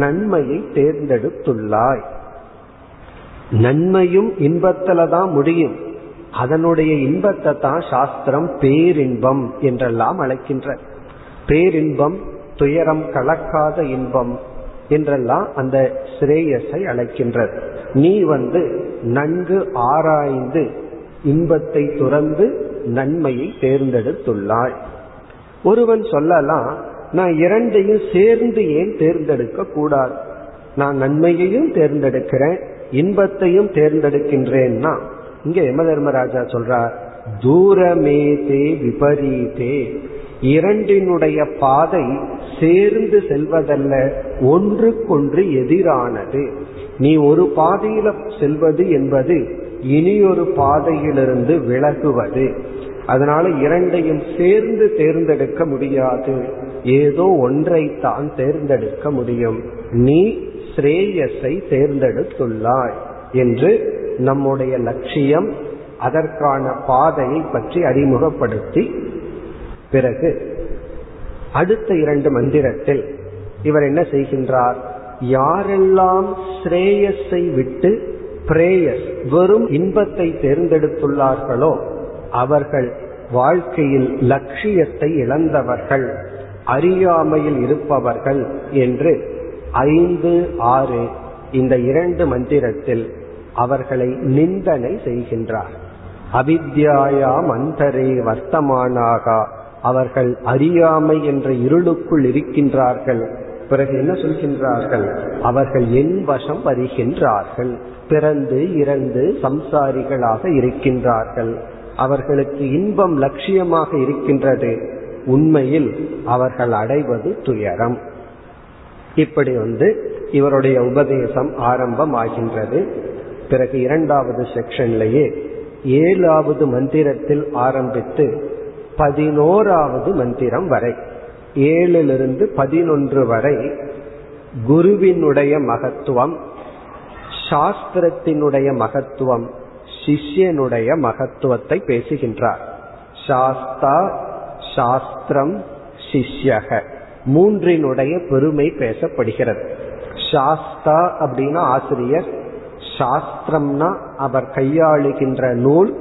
நன்மையை தேர்ந்தெடுத்துள்ளாய். நன்மையும் இன்பத்துல தான் முடியும், அதனுடைய இன்பத்தை தான் சாஸ்திரம் பேரின்பம் என்றெல்லாம் அழைக்கின்ற. பேரின்பம் துயரம் கலக்காத இன்பம் என்றெல்லாம் அந்த ஸ்ரேயஸை அழைக்கின்றது. நீ வந்து நன்கு ஆராய்ந்து இன்பத்தை துறந்து நன்மையை தேர்ந்தெடுத்துள்ளாய். ஒருவன் சொல்லலாம், நான் இரண்டையும் சேர்ந்து ஏன் தேர்ந்தெடுக்க கூடாது, நான் நன்மையையும் தேர்ந்தெடுக்கிறேன் இன்பத்தையும் தேர்ந்தெடுக்கின்றேன்னா, இங்க யம தர்மராஜா சொல்றார், தூரமேதே விபரீதே, இரண்டினுடைய பாதை சேர்ந்து செல்வதல்ல, ஒன்றுக்கொன்று எதிரானது. நீ ஒரு பாதையில செல்வது என்பது இனியொரு பாதையிலிருந்து விலகுவது. அதனால இரண்டையும் சேர்ந்து தேர்ந்தெடுக்க முடியாது, ஏதோ ஒன்றைத்தான் தேர்ந்தெடுக்க முடியும். நீ ஸ்ரேயஸை தேர்ந்தெடுத்துள்ளாய் என்று நம்முடைய லட்சியம் அதற்கான பாதையை பற்றி அறிமுகப்படுத்தி பிறகு அடுத்த இரண்டு மந்திரத்தில் இவர் என்ன செய்கின்றார், யாரெல்லாம் ஸ்ரேயஸை விட்டு பிரேயஸ் வெறும் இன்பத்தை தேர்ந்தெடுத்துள்ளார்களோ அவர்கள் வாழ்க்கையில் லட்சியத்தை இழந்தவர்கள், அறியாமையில் இருப்பவர்கள் என்று ஐந்து ஆறு இந்த இரண்டு மந்திரத்தில் அவர்களை நிந்தனை செய்கின்றார். அவித்யாயாம் அந்தரே வர்த்தமானாக, அவர்கள் அறியாமை என்ற இருளுக்குள் இருக்கின்றார்கள். பிறகு என்ன சொல்கின்றார்கள், அவர்கள் என் வசம் வருகின்றார்கள், பிறந்து இறந்து சம்சாரிகளாக இருக்கின்றார்கள். அவர்களுக்கு இன்பம் லட்சியமாக இருக்கின்றது, உண்மையில் அவர்கள் அடைவது துயரம். இப்படி வந்து இவருடைய உபதேசம் ஆரம்பம் ஆகின்றது. பிறகு இரண்டாவது செக்ஷன்லேயே ஏழாவது மந்திரத்தில் ஆரம்பித்து பதினோராவது மந்திரம் வரை, ஏழிலிருந்து பதினொன்று வரை குருவினுடைய மகத்துவம், சாஸ்திரத்தினுடைய மகத்துவம், சிஷ்யனுடைய மகத்துவத்தை பேசுகின்றார். சாஸ்தா, சாஸ்திரம், சிஷ்யக மூன்றினுடைய பெருமை பேசப்படுகிறது. சாஸ்தா அப்படின்னா ஆசிரியர், சாஸ்திரம்னா அவர் கையாளுகின்ற நூல்,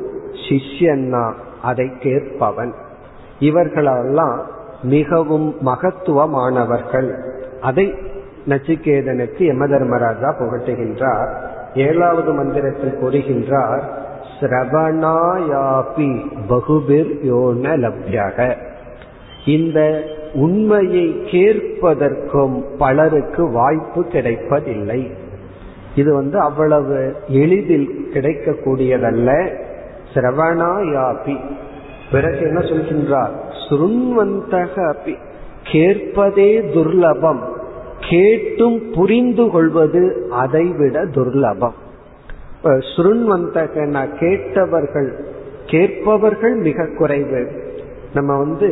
சிஷ்யன்னா அதை கேட்பவன். இவர்களெல்லாம் மிகவும் மகத்துவமானவர்கள். அதை நச்சிகேதனுக்கு யமதர்மராஜா புகட்டுகின்றார். ஏழாவது மந்திரத்தில் கூறுகின்றார், ஸ்ரவணாயாபி பகுபிர் யோன லப்யக, இந்த உண்மையை கேட்பதற்கும் பலருக்கு வாய்ப்பு கிடைப்பதில்லை. இது வந்து அவ்வளவு எளிதில் கிடைக்கக்கூடியதல்ல. ஸ்ரவணாயாபி, பிறகு என்ன சொல்கின்றார், சுருண்வந்தக அபி, கேட்பதே துர்லபம், கேட்டும் புரிந்து கொள்வது அதைவிட துர்லபம். சுருண்வந்தகன கேட்டவர்கள், கேட்பவர்கள் மிக குறைவு. நம்ம வந்து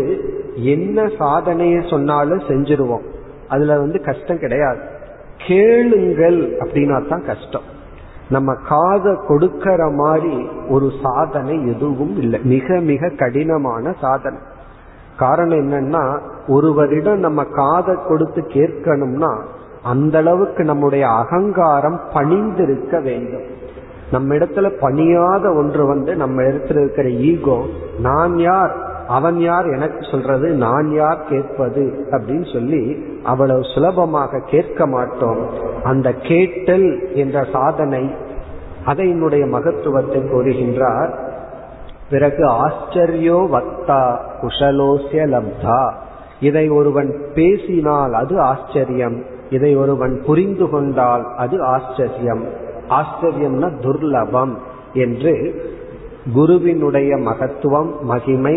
என்ன சாதனைய சொன்னாலும் செஞ்சிருவோம், அதுல வந்து கஷ்டம் கிடையாது. கேளுங்கள் அப்படின்னா தான் கஷ்டம். நம்ம காதை கொடுக்கிற மாதிரி ஒரு சாதனை எதுவும் இல்லை, மிக மிக கடினமான சாதனை. காரணம் என்னன்னா, ஒருவரிடம் நம்ம காதை கொடுத்து கேட்கணும்னா அந்த அளவுக்கு நம்முடைய அகங்காரம் பணிந்திருக்க வேண்டும். நம்ம இடத்துல பணியாத ஒன்று வந்து நம்ம இடத்துல இருக்கிற ஈகோ, நான் யார், அவன் யார் எனக்கு சொல்றது, நான் யார் கேட்பது அப்படின்னு சொல்லி அவ்வளவு சுலபமாக கேட்க மாட்டோம். அந்த கேட்டல் என்ற சாதனை, அதை என்னுடைய மகத்துவத்தை கூறுகின்றார். பிறகு ஆச்சரியோ வக்தா குஷலோஸ்ய லப்தா, இதை ஒருவன் பேசினால் அது ஆச்சரியம், இதை ஒருவன் புரிந்து கொண்டால் அது ஆச்சரியம். ஆச்சரியம்னா துர்லபம் என்று குருவினுடைய மகத்துவம், மகிமை,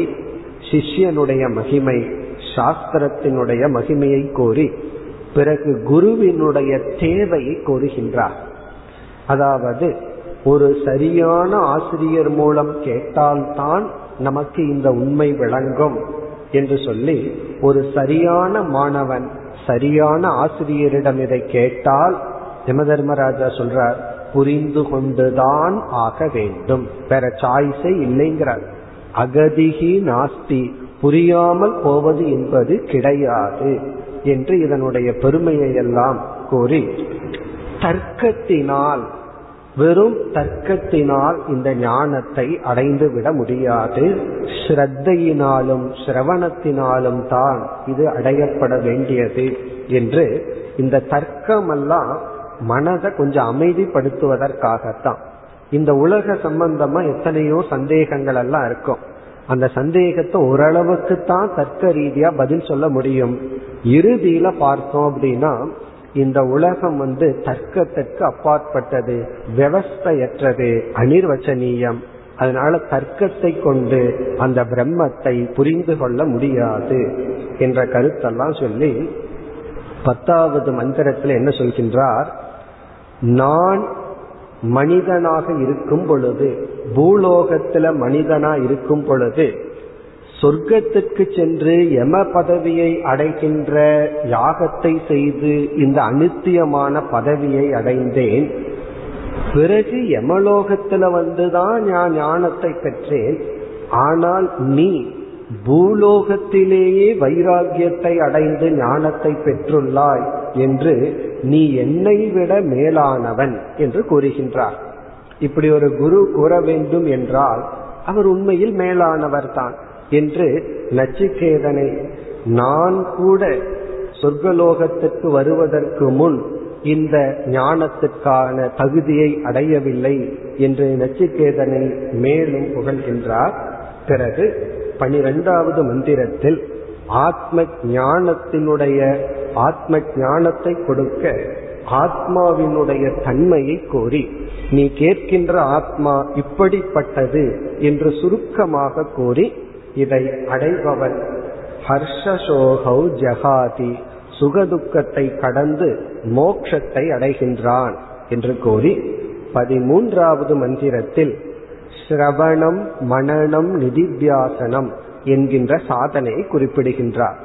சிஷ்யனுடைய மகிமை, சாஸ்திரத்தினுடைய மகிமையை கோரி பிறகு குருவினுடைய தேவையை கோருகின்றார். அதாவது ஒரு சரியான ஆசிரியர் மூலம் கேட்டால்தான் நமக்கு இந்த உண்மை விளங்கும் என்று சொல்லி, ஒரு சரியான மாணவன் சரியான ஆசிரியரிடம் இதை கேட்டால் யமதர்மராஜா சொல்றார், புரிந்து கொண்டுதான் ஆக வேண்டும், வேற சாய்ஸே இல்லைங்கிறார். அகதிகி நாஸ்தி, புரியாமல் போவது என்பது கிடையாது என்று இதனுடைய பெருமையை எல்லாம் கூறி, தர்க்கத்தினால், வெறும் தர்க்கத்தினால் இந்த ஞானத்தை அடைந்து விட முடியாது, ஸ்ரத்தையினாலும் சிரவணத்தினாலும் தான் இது அடையப்பட வேண்டியது என்று, இந்த தர்க்கமெல்லாம் மனதை கொஞ்சம் அமைதிப்படுத்துவதற்காகத்தான். இந்த உலக சம்பந்தமா எத்தனையோ சந்தேகங்கள் எல்லாம் இருக்கும். அந்த சந்தேகத்தை ஓரளவுக்கு தான் தர்க்க ரீதியா பதில் சொல்ல முடியும். இறுதியில பார்த்தோம் அப்படின்னா, இந்த உலகம் வந்து தர்க்கத்திற்கு அப்பாற்பட்டது, விவஸ்தையற்றது, அனிர்வச்சனீயம். அதனால தர்க்கத்தை கொண்டு அந்த பிரம்மத்தை புரிந்து கொள்ள முடியாது என்ற கருத்தெல்லாம் சொல்லி, பத்தாவது மந்திரத்தில் என்ன சொல்கின்றார், நான் மனிதனாக இருக்கும் பொழுது, பூலோகத்துல மனிதனா இருக்கும் பொழுது, சொர்க்கத்திற்கு சென்று யம பதவியை அடைகின்ற யாகத்தை செய்து இந்த அநித்தியமான பதவியை அடைந்தேன். பிறகு யமலோகத்துல வந்துதான் நான் ஞானத்தை பெற்றேன். ஆனால் நீ பூலோகத்திலேயே வைராகியத்தை அடைந்து ஞானத்தை பெற்றுள்ளாய் என்று, நீ என்னை விட மேலானவன் என்று கூறுகின்றார். இப்படி ஒரு குரு கூற வேண்டும் என்றால் அவர் உண்மையில் மேலானவர் தான் என்று நச்சிகேதனை, நான் கூட சொர்க்கலோகத்துக்கு வருவதற்கு முன் இந்த ஞானத்துக்கான தகுதியை அடையவில்லை என்று நச்சிகேதனை மேலும் புகழ்கின்றார். பிறகு பனிரெண்டாவது மந்திரத்தில் ஆத்ம ஞானத்தினுடைய, ஆத்ம ஞானத்தை கொடுக்க ஆத்மாவினுடைய தன்மையை கோரி, நீ கேட்கின்ற ஆத்மா இப்படிப்பட்டது என்று சுருக்கமாக கோரி இதை அடைபவன் ஹர்ஷசோகௌ ஜகாதி, சுகதுக்கத்தை கடந்து மோட்சத்தை அடைகின்றான் என்று கோரி பதிமூன்றாவது மந்திரத்தில் ஸ்ரவணம் மனனம் நிதித்தியாசனம் என்கின்ற சாதனையை குறிப்பிடுகின்றார்.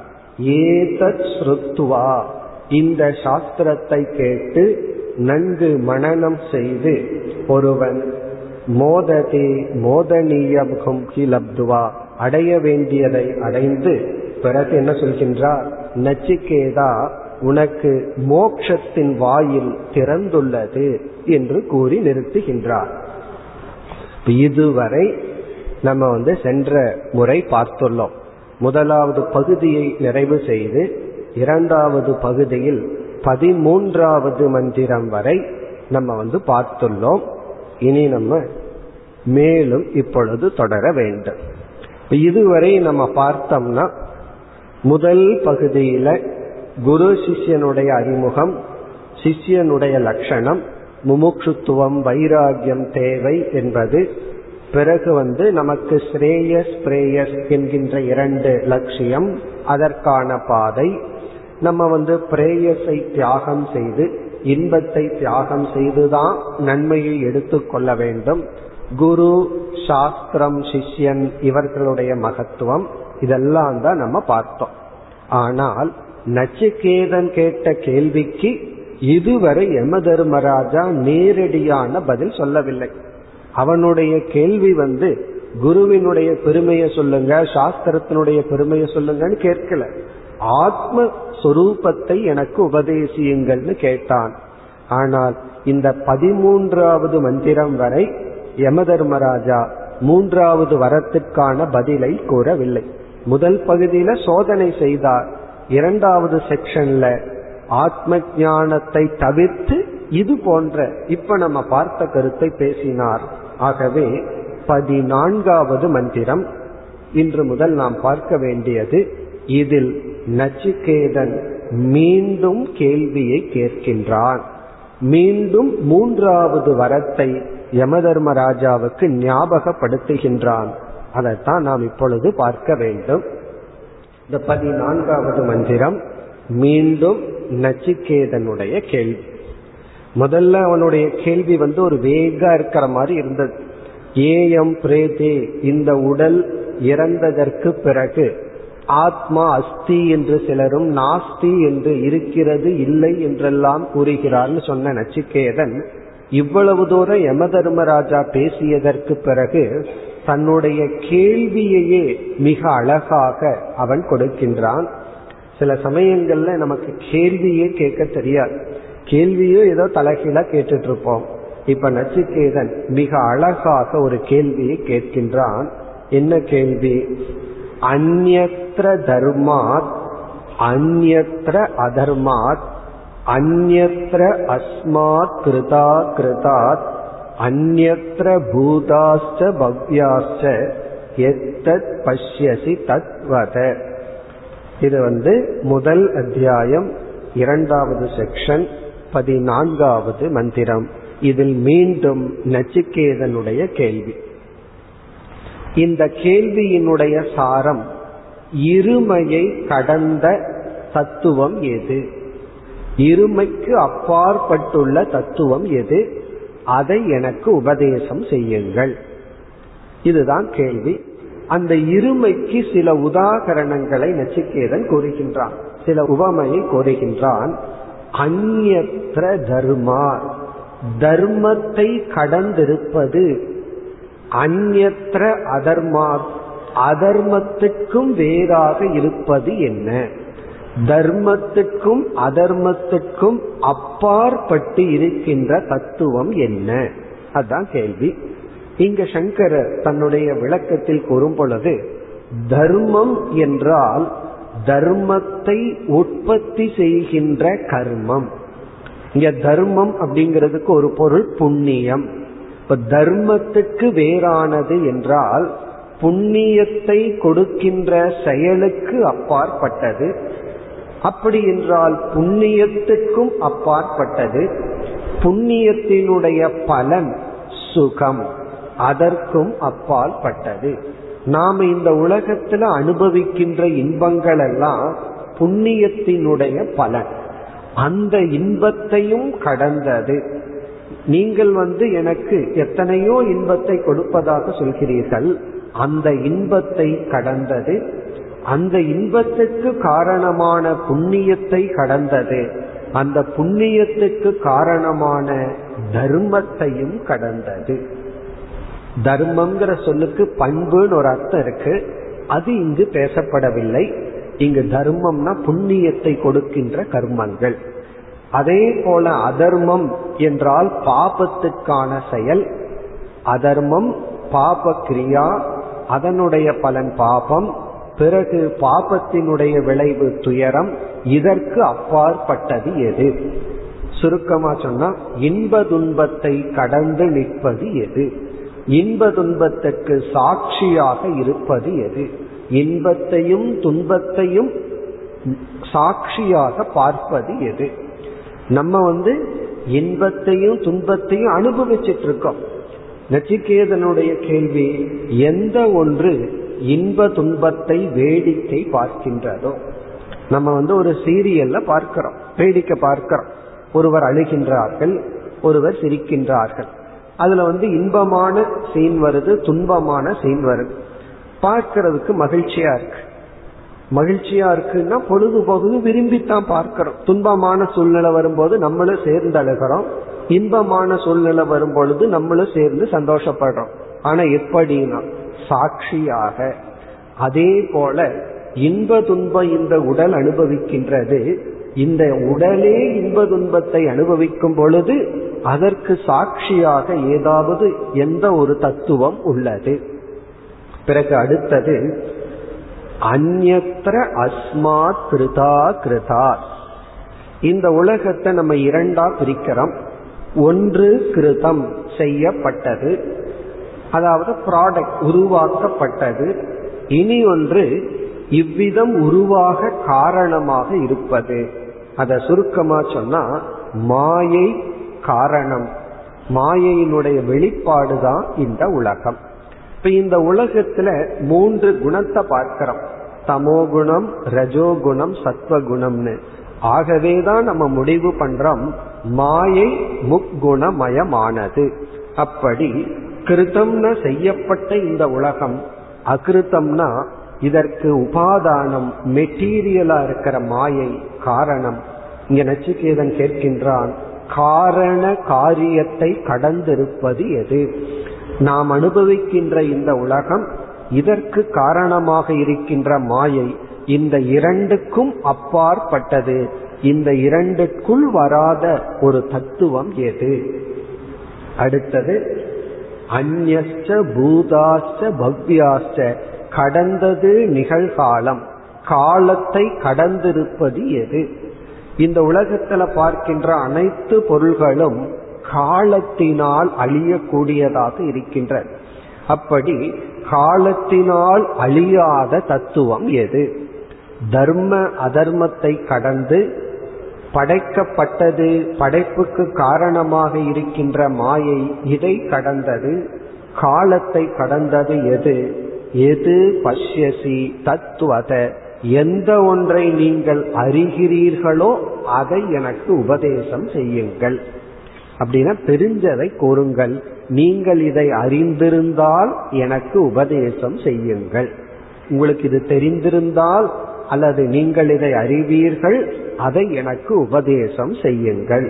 ஏதத் ஸ்ருத்வா, இந்த சாஸ்திரத்தை கேட்டு நன்கு மனனம் செய்து ஒருவன் மோததே மோதனியம் கி லப்துவா, அடைய வேண்டியதை அடைந்து, பிறகு என்ன சொல்கின்றார், நச்சிகேதா உனக்கு மோட்சத்தின் வாயில் திறந்துள்ளது என்று கூறி நிறுத்துகின்றார். இதுவரை நம்ம வந்து சென்ற முறை பார்த்துள்ளோம். முதலாவது பகுதியை நிறைவு செய்து இரண்டாவது பகுதியில் பதிமூன்றாவது மந்திரம் வரை நம்ம வந்து பார்த்துள்ளோம். இனி நம்ம மேலும் இப்பொழுது தொடர வேண்டும். இதுவரை நம்ம பார்த்தோம்னா, முதல் பகுதியில குரு சிஷ்யனுடைய அறிமுகம், சிஷ்யனுடைய லட்சணம், முமுட்சுத்துவம் வைராகியம் தேவை என்பது, பிறகு வந்து நமக்கு ஸ்ரேயஸ் பிரேயஸ் என்கின்ற இரண்டு லட்சியம், அதற்கான பாதை, நம்ம வந்து பிரேயஸை தியாகம் செய்து இன்பத்தை தியாகம் செய்துதான் நன்மையை எடுத்துக்கொள்ள வேண்டும். குரு, சாஸ்திரம், சிஷ்யன் இவர்களுடைய மகத்துவம் இதெல்லாம் தான் நம்ம பார்த்தோம். ஆனால் நச்சிகேதன் கேட்ட கேள்விக்கு இதுவரை யம தர்மராஜா நேரடியான பதில் சொல்லவில்லை. அவனுடைய கேள்வி வந்து குருவினுடைய பெருமையை சொல்லுங்க, சாஸ்திரத்தினுடைய பெருமையை சொல்லுங்கன்னு கேட்கல, ஆத்ம சொரூபத்தை எனக்கு உபதேசியுங்கள்னு கேட்டான். ஆனால் இந்த பதிமூன்றாவது மந்திரம் வரை யம தர்மராஜா மூன்றாவது வரத்திற்கான பதிலை கூறவில்லை. முதல் பகுதியில சோதனை செய்தார், இரண்டாவது செக்ஷன்ல ஆத்ம ஞானத்தை தவிர்த்து இது போன்ற இப்ப நம்ம பார்த்த கருத்தை பேசினார். ஆகவே பதினான்காவது மந்திரம் இன்று முதல் நாம் பார்க்க வேண்டியது. இதில் நச்சிகேதன் மீண்டும் கேள்வியை கேட்கின்றான், மீண்டும் மூன்றாவது வரத்தை யம தர்மராஜாவுக்கு ஞாபகப்படுத்துகின்றான். அதைத்தான் நாம் இப்பொழுது பார்க்க வேண்டும். இந்த பதினான்காவது மந்திரம் மீண்டும் நச்சிகேதனுடைய கேள்வி. முதல்ல அவனுடைய கேள்வி வந்து ஒரு வேகா இருக்கிற மாதிரி இருந்தது. ஏயம் பிரேதே, இந்த உடல் இறந்ததற்கு பிறகு ஆத்மா அஸ்தி என்று சிலரும் நாஸ்தி என்று இருக்கிறது இல்லை என்றெல்லாம் கூறுகிறார்னு சொன்ன நச்சிகேதன் இவ்வளவு தூரம் யம தர்மராஜா பேசியதற்கு பிறகு தன்னுடைய கேள்வியையே மிக அழகாக அவன் கொடுக்கின்றான். சில சமயங்கள்ல நமக்கு கேள்வியே கேட்க தெரியாது, கேள்வியோ ஏதோ தலைகீழா கேட்டுட்டு இருப்போம். இப்ப நச்சிகேதன் மிக அழகாக ஒரு கேள்வியை கேட்கின்றான். என்ன கேள்வி? அந்யத்ர தர்மாத் அந்யத்ர அதர்மாத் அந்யத்ர அஸ்மாத் கிருதா கிருதாத் அந்யத்ர பூதாஸ்ச பவ்யாஸ்ச எத்தத் பஷ்யசி தத்வத. இது வந்து முதல் அத்தியாயம் இரண்டாவது செக்ஷன் பதினான்காவது மந்திரம். இதில் மீண்டும் நச்சிகேதனுடைய கேள்வி. இந்த கேள்வியினுடைய சாரம், இருமையை கடந்த தத்துவம் எது, இருமைக்கு அப்பாற்பட்டுள்ள தத்துவம் எது, அதை எனக்கு உபதேசம் செய்யுங்கள், இதுதான் கேள்வி. அந்த இருமைக்கு சில உதாகரணங்களை நச்சிகேதன் கூறுகின்றான், சில உவமையை கூறுகின்றான். அந்யத்ர தர்மா, தர்மத்தை கடந்திருப்பது, அந்யத்ர அதர்மா, அதர்மத்துக்கும் வேறாக இருப்பது என்ன, தர்மத்துக்கும் அதர்மத்துக்கும் அப்பாற்பட்டு இருக்கின்ற தத்துவம் என்ன, அதுதான் கேள்வி. இங்க சங்கரர் தன்னுடைய விளக்கத்தில் கூறும் பொழுது, தர்மம் என்றால் தர்மத்தை உற்பத்தி செய்கின்ற கர்மம். இங்க தர்மம் அப்படிங்கிறதுக்கு ஒரு பொருள் புண்ணியம். இப்ப தர்மத்துக்கு வேறானது என்றால் புண்ணியத்தை கொடுக்கின்ற செயலுக்கு அப்பாற்பட்டது. அப்படி என்றால் புண்ணியத்துக்கும் அப்பாற்பட்டது, புண்ணியத்தினுடைய பலன் சுகம், அதற்கும் அப்பாற்பட்டது. நாம் இந்த உலகத்துல அனுபவிக்கின்ற இன்பங்கள் எல்லாம் புண்ணியத்தினுடைய பலன், அந்த இன்பத்தையும் கடந்தது. நீங்கள் வந்து எனக்கு எத்தனையோ இன்பத்தை கொடுப்பதாக சொல்கிறீர்கள், அந்த இன்பத்தை கடந்தது, அந்த இன்பத்துக்கு காரணமான புண்ணியத்தை கடந்தது, அந்த புண்ணியத்துக்கு காரணமான தர்மத்தையும் கடந்தது. தர்மம்ங்கிற சொல்லுக்கு பண்புன்னு ஒரு அர்த்தம் இருக்கு, அது இங்கு பேசப்படவில்லை. இங்கு தர்மம்னா புண்ணியத்தை கொடுக்கின்ற கர்மங்கள். அதே போல அதர்மம் என்றால் பாபத்துக்கான செயல். அதர்மம் பாப கிரியா, அதனுடைய பலன் பாபம், பிறகு பாபத்தினுடைய விளைவு துயரம். இதற்கு அப்பாற்பட்டது எது? சுருக்கமா சொன்னா இன்ப துன்பத்தை கடந்து நிற்பது எது? இன்ப துன்பத்துக்கு சாட்சியாக இருப்பது எது? இன்பத்தையும் துன்பத்தையும் சாட்சியாக பார்ப்பது எது? நம்ம வந்து இன்பத்தையும் துன்பத்தையும் அனுபவிச்சுட்டு இருக்கோம். நச்சிகேதனுடைய கேள்வி, எந்த ஒன்று இன்ப துன்பத்தை வேடிக்கை பார்க்கின்றதோ? நம்ம வந்து ஒரு சீரியல்ல பார்க்கிறோம், வேடிக்கை பார்க்கிறோம். ஒருவர் அழுகின்றார்கள், ஒருவர் சிரிக்கின்றார்கள். அதுல வந்து இன்பமான சீன் வருது, துன்பமான சீன் வருது. பார்க்கிறதுக்கு மகிழ்ச்சியா இருக்கு. மகிழ்ச்சியா இருக்குன்னா பொழுதுபோகுது, விரும்பித்தான் பார்க்கிறோம். துன்பமான சூழ்நிலை வரும்போது நம்மளும் சேர்ந்து அழுகிறோம், இன்பமான சூழ்நிலை வரும் பொழுது நம்மளும் சேர்ந்து சந்தோஷப்படுறோம். ஆனா எப்படின்னா சாட்சியாக. அதே போல இன்ப துன்பம் இந்த உடல் அனுபவிக்கின்றது, இந்த உடலே இன்ப துன்பத்தை அனுபவிக்கும் பொழுது அதற்கு சாட்சியாக ஏதாவது எந்த ஒரு தத்துவம் உள்ளது? பிறகு அடுத்தது அந்யத்ர அஸ்மாத் கிருதா கிருதா. இந்த உலகத்தை நம்ம இரண்டா பிரிக்கிறோம். ஒன்று கிருதம் செய்யப்பட்டது, அதாவது ப்ராடக்ட் உருவாக்கப்பட்டது. இனி ஒன்று இவ்விதம் உருவாக காரணமாக இருப்பது. அதை சுருக்கமா சொன்னா மாயை காரணம், மாயையினுடைய வெளிப்பாடுதான் இந்த உலகம். இப்ப இந்த உலகத்துல மூன்று குணத்தை பார்க்கிறோம், தமோகுணம், ரஜோகுணம், சத்வகுணம்னு. ஆகவேதான் நம்ம முடிவு பண்றோம் மாயை முக்குணமயமானது. அப்படி கிருதம்னா செய்யப்பட்ட இந்த உலகம், அகிருத்தம்னா இதற்கு உபாதானம் மெட்டீரியலா இருக்கிற மாயை காரணம். இங்க நச்சிகேதன் கேட்கின்றான், காரண காரியத்தை கடந்திருப்பது எது? நாம் அனுபவிக்கின்ற இந்த உலகம், இதற்கு காரணமாக இருக்கின்ற மாயை, இந்த இரண்டுக்கும் அப்பாற்பட்டது, இந்த இரண்டுக்குள் வராத ஒரு தத்துவம் எது? அடுத்தது அந்யஸ்ச பூதாஸ்ச பவ்யாஸ்ச, கடந்தது நிகழ்காலம், காலத்தை கடந்திருப்பது எது? இந்த உலகத்துல பார்க்கின்ற அனைத்து பொருள்களும் காலத்தினால் அழியக்கூடியதாக இருக்கின்ற, அப்படி காலத்தினால் அழியாத தத்துவம் எது? தர்ம அதர்மத்தை கடந்து படைக்கப்பட்டது, படைப்புக்கு காரணமாக இருக்கின்ற மாயை இதை கடந்தது, காலத்தை கடந்தது எது? எது பஷ்யசி தத்துவத, எந்த ஒன்றை நீங்கள் அறிகிறீர்களோ அதை எனக்கு உபதேசம் செய்யுங்கள். அப்படின்னா தெரிஞ்சதை கூறுங்கள், நீங்கள் இதை அறிந்திருந்தால் எனக்கு உபதேசம் செய்யுங்கள். உங்களுக்கு இது தெரிந்திருந்தால் அல்லது நீங்கள் இதை அறிவீர்கள், அதை எனக்கு உபதேசம் செய்யுங்கள்.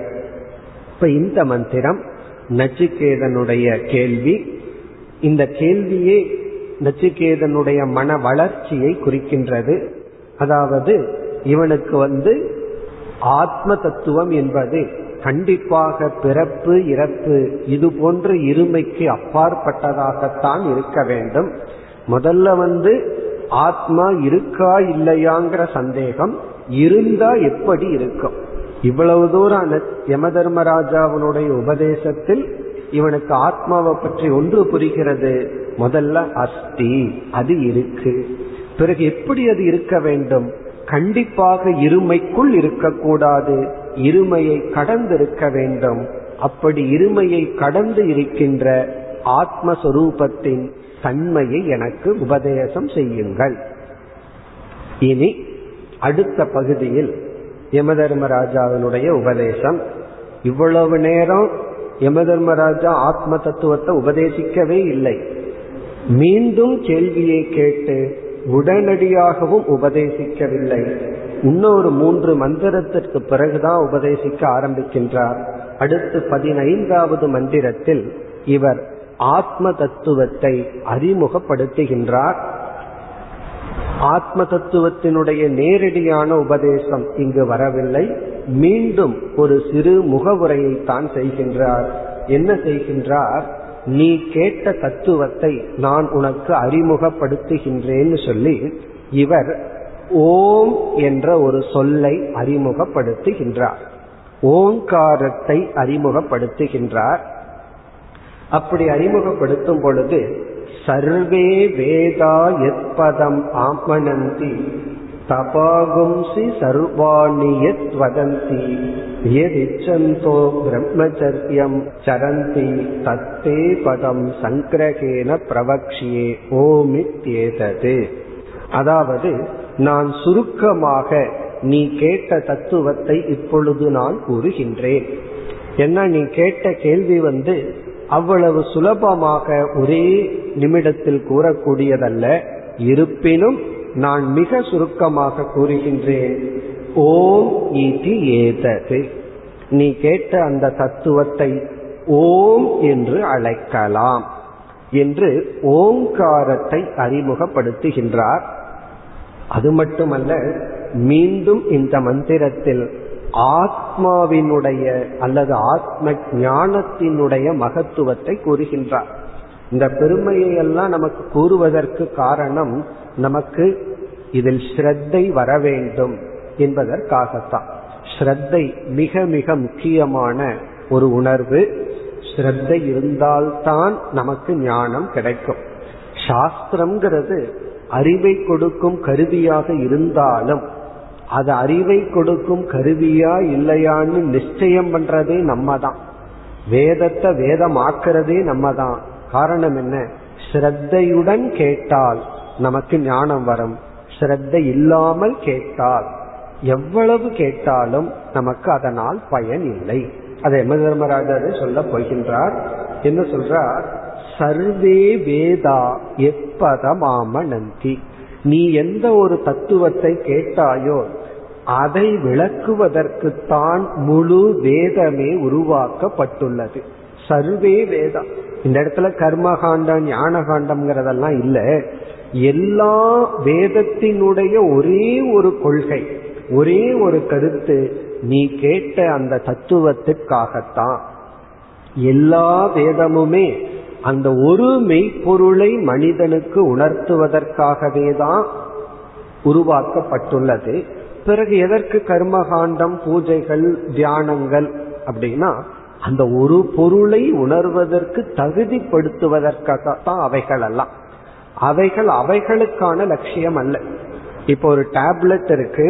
இப்ப இந்த மந்திரம் நச்சிகேதனுடைய கேள்வி. இந்த கேள்வியே நச்சிகேதனுடைய மன வளர்ச்சியை குறிக்கின்றது. அதாவது இவனுக்கு வந்து ஆத்ம தத்துவம் என்பது கண்டிப்பாக பிறப்பு இறப்பு இது போன்ற இருமைக்கு அப்பாற்பட்டதாகத்தான் இருக்க வேண்டும். முதல்ல வந்து ஆத்மா இருக்கா இல்லையாங்கிற சந்தேகம், இருந்தா எப்படி இருக்கும்? இவ்வளவு தூரம் யம தர்மராஜாவுடைய உபதேசத்தில் இவனுக்கு ஆத்மாவை பற்றி ஒன்று புரிகிறது. முதல்ல அஸ்தி, அது இருக்கு. பிறகு எப்படி அது இருக்க வேண்டும்? கண்டிப்பாக இருமைக்குள் இருக்கக்கூடாது, இருமையை கடந்திருக்க வேண்டும். அப்படி இருமையை கடந்து இருக்கின்ற ஆத்மஸ்வரூபத்தின் தன்மையை எனக்கு உபதேசம் செய்யுங்கள். இனி அடுத்த பகுதியில் யமதர்மராஜாவினுடைய உபதேசம். இவ்வளவு நேரம் யமதர்மராஜா ஆத்ம தத்துவத்தை உபதேசிக்கவே இல்லை. மீண்டும் கேள்வியை கேட்டு உடனடியாகவும் உபதேசிக்கவில்லை. இன்னொரு மூன்று மந்திரத்திற்கு பிறகுதான் உபதேசிக்க ஆரம்பிக்கின்றார். அடுத்து பதினைந்தாவது மந்திரத்தில் இவர் ஆத்ம தத்துவத்தை அறிமுகப்படுத்துகின்றார். ஆத்ம தத்துவத்தினுடைய நேரடியான உபதேசம் இங்கு வரவில்லை. மீண்டும் ஒரு சிறு முகவுரையை தான் செய்கின்றார். என்ன செய்கின்றார்? நீ கேட்ட தத்துவத்தை நான் உனக்கு அறிமுகப்படுத்துகின்றேன்னு சொல்லி இவர் ஓம் என்ற ஒரு சொல்லை அறிமுகப்படுத்துகின்றார். ஓங்காரத்தை அறிமுகப்படுத்துகின்றார். அப்படி அறிமுகப்படுத்தும் பொழுது சர்வே வேதா யத்பதம் ஆமனந்தி தபாகும்சி சர்வாணி யத் வதந்தி யதிச்சந்தோ பிரம்மச்சர்யம் சரந்தி தத்தே பதம் சங்கிரகேன பிரவக்ஷியே ஓமித்யேதது. அதாவது நான் சுருக்கமாக நீ கேட்ட தத்துவத்தை இப்பொழுது நான் கூறுகின்றேன். என்ன, நீ கேட்ட கேள்வி வந்து அவ்வளவு சுலபமாக ஒரே நிமிடத்தில் கூறக்கூடியதல்ல. இருப்பினும் நான் மிக சுருக்கமாக கூறுகின்றேன். ஓம் இதி ஏதது, நீ கேட்ட அந்த தத்துவத்தை ஓம் என்று அழைக்கலாம் என்று ஓங்காரத்தை அறிமுகப்படுத்துகின்றார். அது மட்டுமல்ல, மீண்டும் இந்த மந்திரத்தில் ஆத்மாவினுடைய அல்லது ஆத்ம ஞானத்தினுடைய மகத்துவத்தை கூறுகின்றார். இந்த பெருமையை எல்லாம் நமக்கு கூறுவதற்கு காரணம் நமக்கு இதில் ஸ்ரத்தை வர வேண்டும் என்பதற்காகத்தான். ஸ்ரத்தை மிக மிக முக்கியமான ஒரு உணர்வு. ஸ்ரத்தை இருந்தால்தான் நமக்கு ஞானம் கிடைக்கும். சாஸ்திரம்ங்கிறது அறிவை கொடுக்கும் கருவியாக இருந்தாலும் அது அறிவை கொடுக்கும் கருவியா இல்லையான்னு நிச்சயம் பண்றதே நம்ம தான். வேதத்தை வேதம் ஆக்கிறதே நம்ம தான். காரணம் என்ன? ஸ்ரத்தையுடன் கேட்டால் நமக்கு ஞானம் வரும். ஸ்ரத்தை இல்லாமல் கேட்டால் எவ்வளவு கேட்டாலும் நமக்கு அதனால் பயன் இல்லை. அதை யம தர்மராஜர் சொல்ல போகின்றார். என்ன சொல்றார்? சர்வே வேதா எப்பதமாமனந்தி, நீ எந்த ஒரு தத்துவத்தை கேட்டாயோ அதை விளக்குவதற்குத்தான் முழு வேதமே உருவாக்கப்பட்டுள்ளது. சர்வே வேதா, இந்த இடத்துல கர்மகாண்டம் ஞானகாண்டம்ங்கிறதெல்லாம் இல்லை. எல்லா வேதத்தினுடைய ஒரே ஒரு கொள்கை, ஒரே ஒரு கருத்து, நீ கேட்ட அந்த தத்துவத்திற்காகத்தான் எல்லா வேதமுமே அந்த ஒரு மெய்ப்பொருளை மனிதனுக்கு உணர்த்துவதற்காகவே தான் உருவாக்கப்பட்டுள்ளது. பிறகு எதற்கு கர்மகாண்டம், பூஜைகள், தியானங்கள்? அப்படின்னா அந்த ஒரு பொருளை உணர்வதற்கு தகுதிப்படுத்துவதற்காகத்தான் அவைகள் எல்லாம். அவைகள் அவைகளுக்கான லட்சியம் அல்ல. இப்போ ஒரு டேப்லெட் இருக்கு,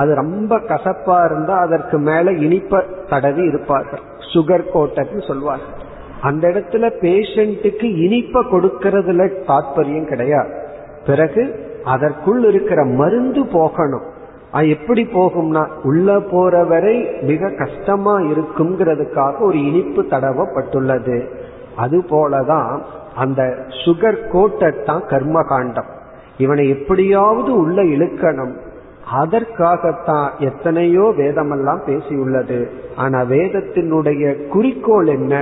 அது ரொம்ப கசப்பா இருந்தா அதற்கு மேல இனிப்ப தடவி இருப்பார்கள், சுகர் கோட்டன்னு சொல்வார்கள். அந்த இடத்துல பேஷண்ட்டுக்கு இனிப்ப கொடுக்கறதுல தாற்பயம் கிடையாது. பிறகு அதற்குள் இருக்கிற மருந்து போகணும். அது எப்படி போகும்னா உள்ள போற வரை மிக கஷ்டமா இருக்குங்கிறதுக்காக ஒரு இனிப்பு தடவப்பட்டுள்ளது. அது போலதான் அந்த சுகர் கோட்டம் கர்மகாண்டம். இவனை எப்படியாவது உள்ள இழுக்கணும், அதற்காகத்தான் எத்தனையோ வேதமெல்லாம் பேசியுள்ளது. ஆனா வேதத்தினுடைய குறிக்கோள் என்ன?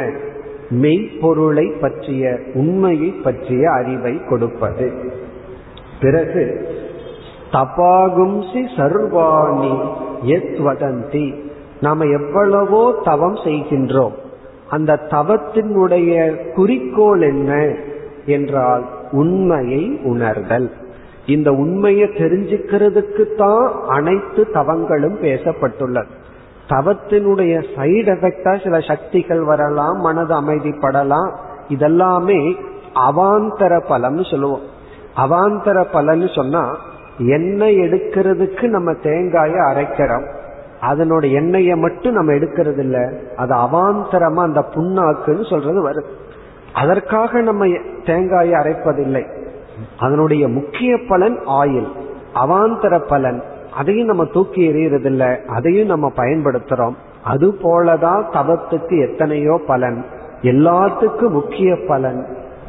மெய்பொருளை பற்றிய உண்மையை பற்றிய அறிவை கொடுப்பது. பிறகு தபாகும்சி சர்வாணி யத் வதந்தி, நாம எவ்வளவோ தவம் செய்கின்றோம், அந்த தவத்தினுடைய குறிக்கோள் என்ன என்றால் உண்மையை உணர்தல். இந்த உண்மையை தெரிஞ்சுக்கிறதுக்குத்தான் அனைத்து தவங்களும் பேசப்பட்டுள்ளது. தவத்தினுடைய சைடு எஃபெக்டா சில சக்திகள் வரலாம், மனது அமைதிப்படலாம், இதெல்லாமே அவாந்தர பலன்னு சொல்லுவோம். அவாந்தர பலன்னு சொன்னா எண்ணெய் எடுக்கிறதுக்கு நம்ம தேங்காயை அரைக்கிறோம், அதனோட எண்ணெயை மட்டும் நம்ம எடுக்கிறது இல்ல, அது அவாந்தரமா அந்த புண்ணாக்குன்னு சொல்றது வருது. அதற்காக நம்ம தேங்காயை அரைப்பதில்லை, அதனுடைய முக்கிய பலன் ஆயில், அவாந்தர பலன். அதையும் நம்ம தூக்கி எறியறதில்லை, அதையும் நம்ம பயன்படுத்துறோம். அது போலதான் தவத்துக்கு எத்தனையோ பலன், எல்லாத்துக்கும் முக்கிய பலன்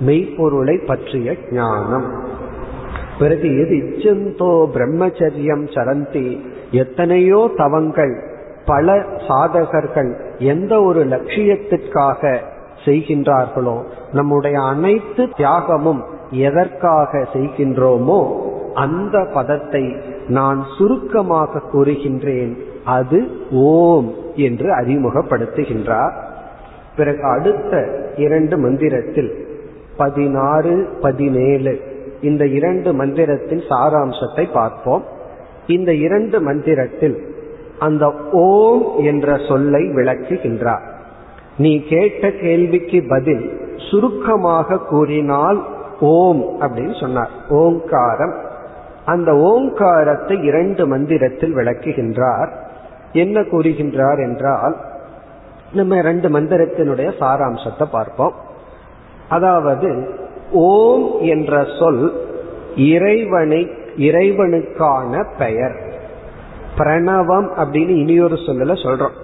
மெய்ப்பொருளை பற்றிய ஞானம். பிறகு எது இச்சந்தோ பிரம்மச்சரியம் சரந்தி, எத்தனையோ தவங்கள் பல சாதகர்கள் எந்த ஒரு லட்சியத்திற்காக செய்கின்றார்களோ, நம்முடைய அனைத்து தியாகமும் எதற்காக செய்கின்றோமோ, அந்த பதத்தை நான் சுருக்கமாக கூறுகின்றேன், அது ஓம் என்று அறிமுகப்படுத்துகின்றார். பிறகு அடுத்த இரண்டு மந்திரத்தில் பதினாறு பதினேழு இந்த இரண்டு மந்திரத்தின் சாராம்சத்தை பார்ப்போம். இந்த இரண்டு மந்திரத்தில் அந்த ஓம் என்ற சொல்லை விளக்குகின்றார். நீ கேட்ட கேள்விக்கு பதில் சுருக்கமாக கூறினால் ஓம் அப்படின்னு சொன்னார், ஓங்காரம். அந்த ஓங்காரத்தை இரண்டு மந்திரத்தில் விளக்குகின்றார். என்ன கூறுகின்றார் என்றால், நம்ம ரெண்டு மந்திரத்தினுடைய சாராம்சத்தை பார்ப்போம். அதாவது ஓம் என்ற சொல் இறைவனை இறைவனுக்கான பெயர். பிரணவம் அப்படின்னு இனியொரு சொல்லல சொல்றோம்.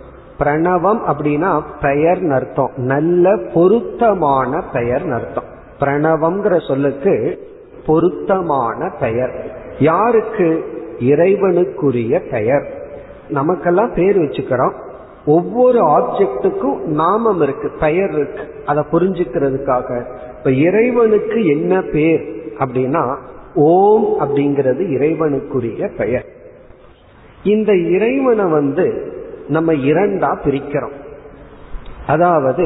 பிரணவம் அப்படின்னா பெயர் அர்த்தம், நல்ல பொருத்தமான பெயர் அர்த்தம். பிரணவம்ங்கிற சொல்லுக்கு பொருத்தமான பெயர் யாருக்கு? இறைவனுக்குரிய பெயர். நமக்கெல்லாம் பேர் வச்சுக்கிறோம், ஒவ்வொரு ஆப்ஜெக்டுக்கும் நாமம் இருக்கு, பெயர் இருக்கு. அதை புரிஞ்சுக்கிறதுக்காக இப்ப இறைவனுக்கு என்ன பேர் அப்படின்னா ஓம் அப்படிங்கிறது இறைவனுக்குரிய பெயர். இந்த இறைவனை வந்து நம்ம இரண்டா பிரிக்கிறோம். அதாவது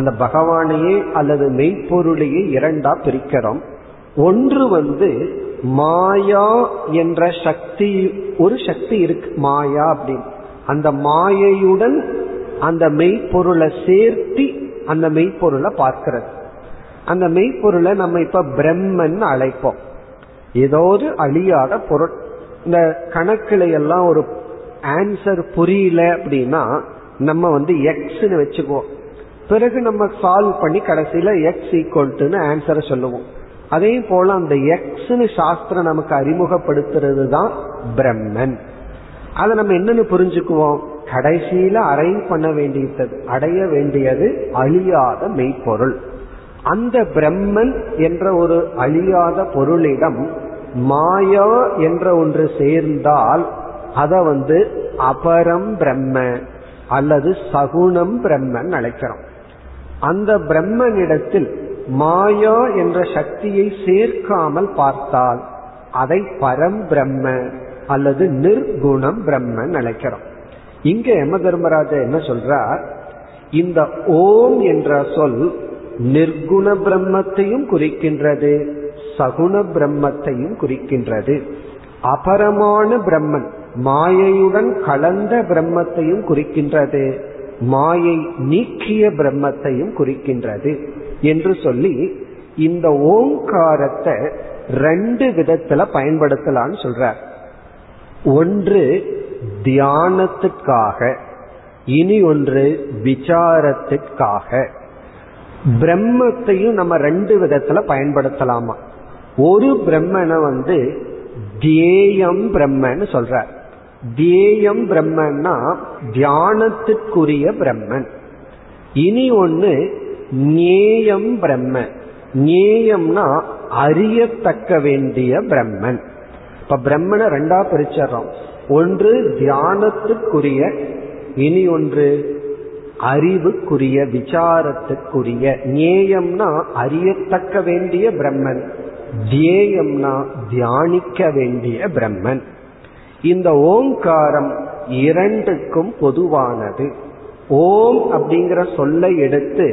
அந்த பகவானையே அல்லது மெய்ப்பொருளையே இரண்டா பிரிக்கிறோம். ஒன்று வந்து மாயா என்ற சக்தி, ஒரு சக்தி இருக்கு மாயா அப்படின்னு. அந்த மாயையுடன் அந்த மெய்ப்பொருளை சேர்த்து அந்த மெய்ப்பொருளை பார்க்கிறது. அந்த மெய்ப்பொருளை நம்ம இப்ப பிரம்மன் அழைப்போம். ஏதோ ஒரு அழியாத பொருள். இந்த கணக்குல எல்லாம் ஒரு ஆன்சர் புரியல அப்படின்னா நம்ம வந்து எக்ஸ்ன்னு வச்சுக்குவோம். பிறகு நம்ம சால்வ் பண்ணி கடைசியில எக்ஸ் ஈக்குவல் டு ஆன்சரை சொல்லுவோம். அதே போல அந்த எக்ஸ்னு சாஸ்திரம் நமக்கு அறிமுகப்படுத்துறது தான் பிரம்மன். அதை நம்ம என்னன்னு புரிஞ்சுக்குவோம்? கடைசியில அரைன் பண்ண வேண்டியது, அடைய வேண்டியது அழியாத மெய்ப்பொருள். அந்த பிரம்மன் என்ற ஒரு அழியாத பொருளிடம் மாயா என்ற ஒன்று சேர்ந்தால் அத வந்து அபரம் பிரம்ம அல்லது சகுணம் பிரம்மன் அழைக்கிறோம். அந்த பிரம்மனிடத்தில் மாயா என்ற சக்தியை சேர்க்காமல் பார்த்தால் அதை பரம் பிரம்ம அல்லது நிர்குணம் பிரம்மன் அழைக்கிறோம். இங்க யம தர்மராஜா என்ன சொல்றார்? இந்த ஓம் என்ற சொல் நிர்குண பிரம்மத்தையும் குறிக்கின்றது, சகுண பிரம்மத்தையும் குறிக்கின்றது, அபரமான பிரம்மன் மாயையுடன் கலந்த பிரம்மத்தையும் குறிக்கின்றது, மாயை நீக்கிய பிரம்மத்தையும் குறிக்கின்றது என்று சொல்லி இந்த ஓங்காரத்தை ரெண்டு விதத்துல பயன்படுத்தலான்னு சொல்றார். ஒன்று தியானத்திற்காக, இனி ஒன்று விசாரத்திற்காக. பிரம்மத்தையும் நம்ம ரெண்டு விதத்துல பயன்படுத்தலாமா? ஒரு பிரம்மனை வந்து தியேயம் பிரம்மன்னு சொல்றார். தியேயம் பிரம்மன்னா தியானத்திற்குரிய பிரம்மன். இனி ஒன்று ஞேயம் பிரம்ம, ஞேயம்னா அறியத்தக்க வேண்டிய பிரம்மன். இப்ப பிரம்மனை ரெண்டா பிரிச்சறோம், ஒன்று தியானத்துக்குரிய, இனி ஒன்று அறிவுக்குரிய, விசாரத்துக்குரிய. ஞேயம்னா அறியத்தக்க வேண்டிய பிரம்மன், தியேயம்னா தியானிக்க வேண்டிய பிரம்மன். இந்த ஓங்காரம் இரண்டுக்கும் பொதுவானது. ஓம் அப்படிங்கிற சொல்லை எடுத்து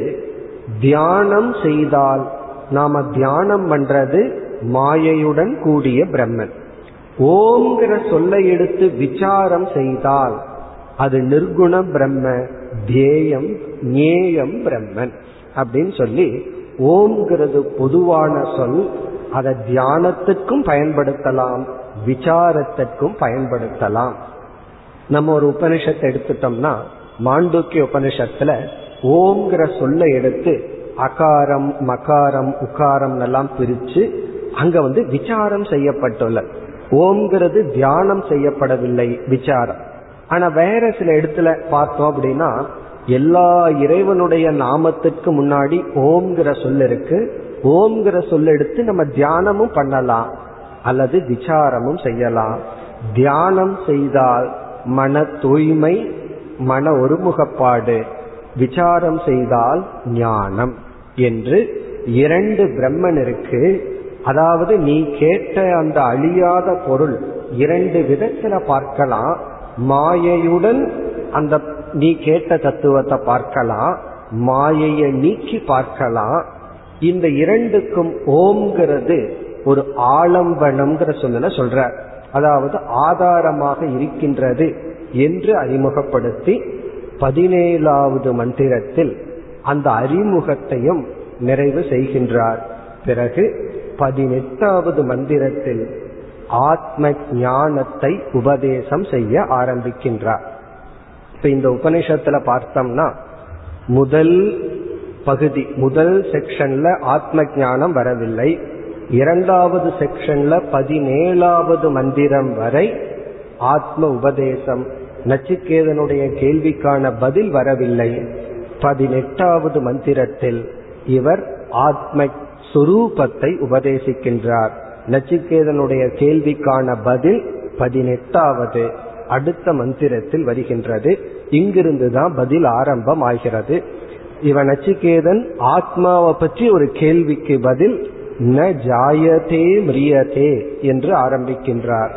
தியானம் செய்தால் நாம தியானம் பண்றது மாயையுடன் கூடிய பிரம்மன். ஓம்ங்கிற சொல்லை எடுத்து விசாரம் செய்தால் அது நிர்குண பிரம்ம, தியேயம் ஞேயம் பிரம்மன் அப்படின்னு சொல்லி ஓம்ங்கிறது பொதுவான சொல். அதை தியானத்துக்கும் பயன்படுத்தலாம், விசாரத்திற்கும் பயன்படுத்தலாம். நம்ம ஒரு உபனிஷத்தை எடுத்துட்டோம்னா மாண்டூக்கிய உபனிஷத்துல ஓம்ங்கிற சொல்லை எடுத்து அகாரம் மகாரம் உகாரம் எல்லாம் பிரிச்சு அங்க வந்து விசாரம் செய்யப்பட்டுள்ள. ஓம்ங்கிறது தியானம் செய்யப்படவில்லை, விசாரம். ஆனா வேற சில இடத்துல பார்த்தோம் அப்படின்னா எல்லா இறைவனுடைய நாமத்திற்கு முன்னாடி ஓம்ங்கிற சொல் இருக்கு. ஓம்ங்கிற சொல்ல எடுத்து நம்ம தியானமும் பண்ணலாம் அல்லது விசாரமும் செய்யலாம். தியானம் செய்தால் மன தூய்மை, மன ஒருமுகப்பாடு. விசாரம் செய்தால் ஞானம் என்று இரண்டு பிரம்மன் இருக்கு. அதாவது நீ கேட்ட அந்த அழியாத பொருள் இரண்டு விதத்துல பார்க்கலாம். மாயையுடன் அந்த நீ கேட்ட தத்துவத்தை பார்க்கலாம், மாயையை நீக்கி பார்க்கலாம். இந்த இரண்டுக்கும் ஓம்ங்கிறது ஒரு ஆலம்பனம்ங்கிற சொல்ல சொல்ற, அதாவது ஆதாரமாக இருக்கின்றது என்று அறிமுகப்படுத்தி பதினேழாவது மந்திரத்தில் அந்த அறிமுகத்தையும் நிறைவு செய்கின்றார். பிறகு பதினெட்டாவது மந்திரத்தில் ஆத்ம ஞானத்தை உபதேசம் செய்ய ஆரம்பிக்கின்றார். இப்ப இந்த உபநிஷத்துல பார்த்தோம்னா முதல் பகுதி முதல் செக்ஷன்ல ஆத்ம ஞானம் வரவில்லை. இரண்டாவது செக்ஷன்ல பதினேழாவது மந்திரம் வரை ஆத்ம உபதேசம், நச்சிகேதனுடைய கேள்விக்கான பதில் வரவில்லை. பதினெட்டாவது மந்திரத்தில் இவர் ஆத்ம சுரூபத்தை உபதேசிக்கின்றார். நச்சிகேதனுடைய கேள்விக்கான பதில் பதினெட்டாவது அடுத்த மந்திரத்தில் வருகின்றது. இங்கிருந்துதான் பதில் ஆரம்பம் ஆகிறது. இவன் நச்சிகேதன் ஆத்மாவை பற்றி ஒரு கேள்விக்கு பதில் ந ஜாயதே மிரியதே என்று ஆரம்பிக்கின்றார்.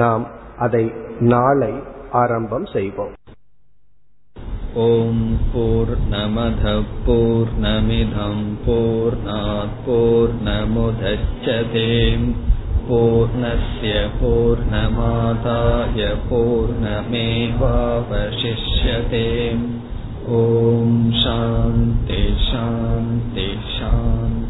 நாம் அதை நாளை ஆரம்பம் செய்வோம். ஓம் பூர்ணமதః பூர்ணமிதம் பூர்ணாத் பூர்ணமுதச்யதே பூர்ணஸ்ய பூர்ணமாதாய பூர்ணமேவாவசிஷ்யதே. ஓம் சாந்தி சாந்தி சாந்தி.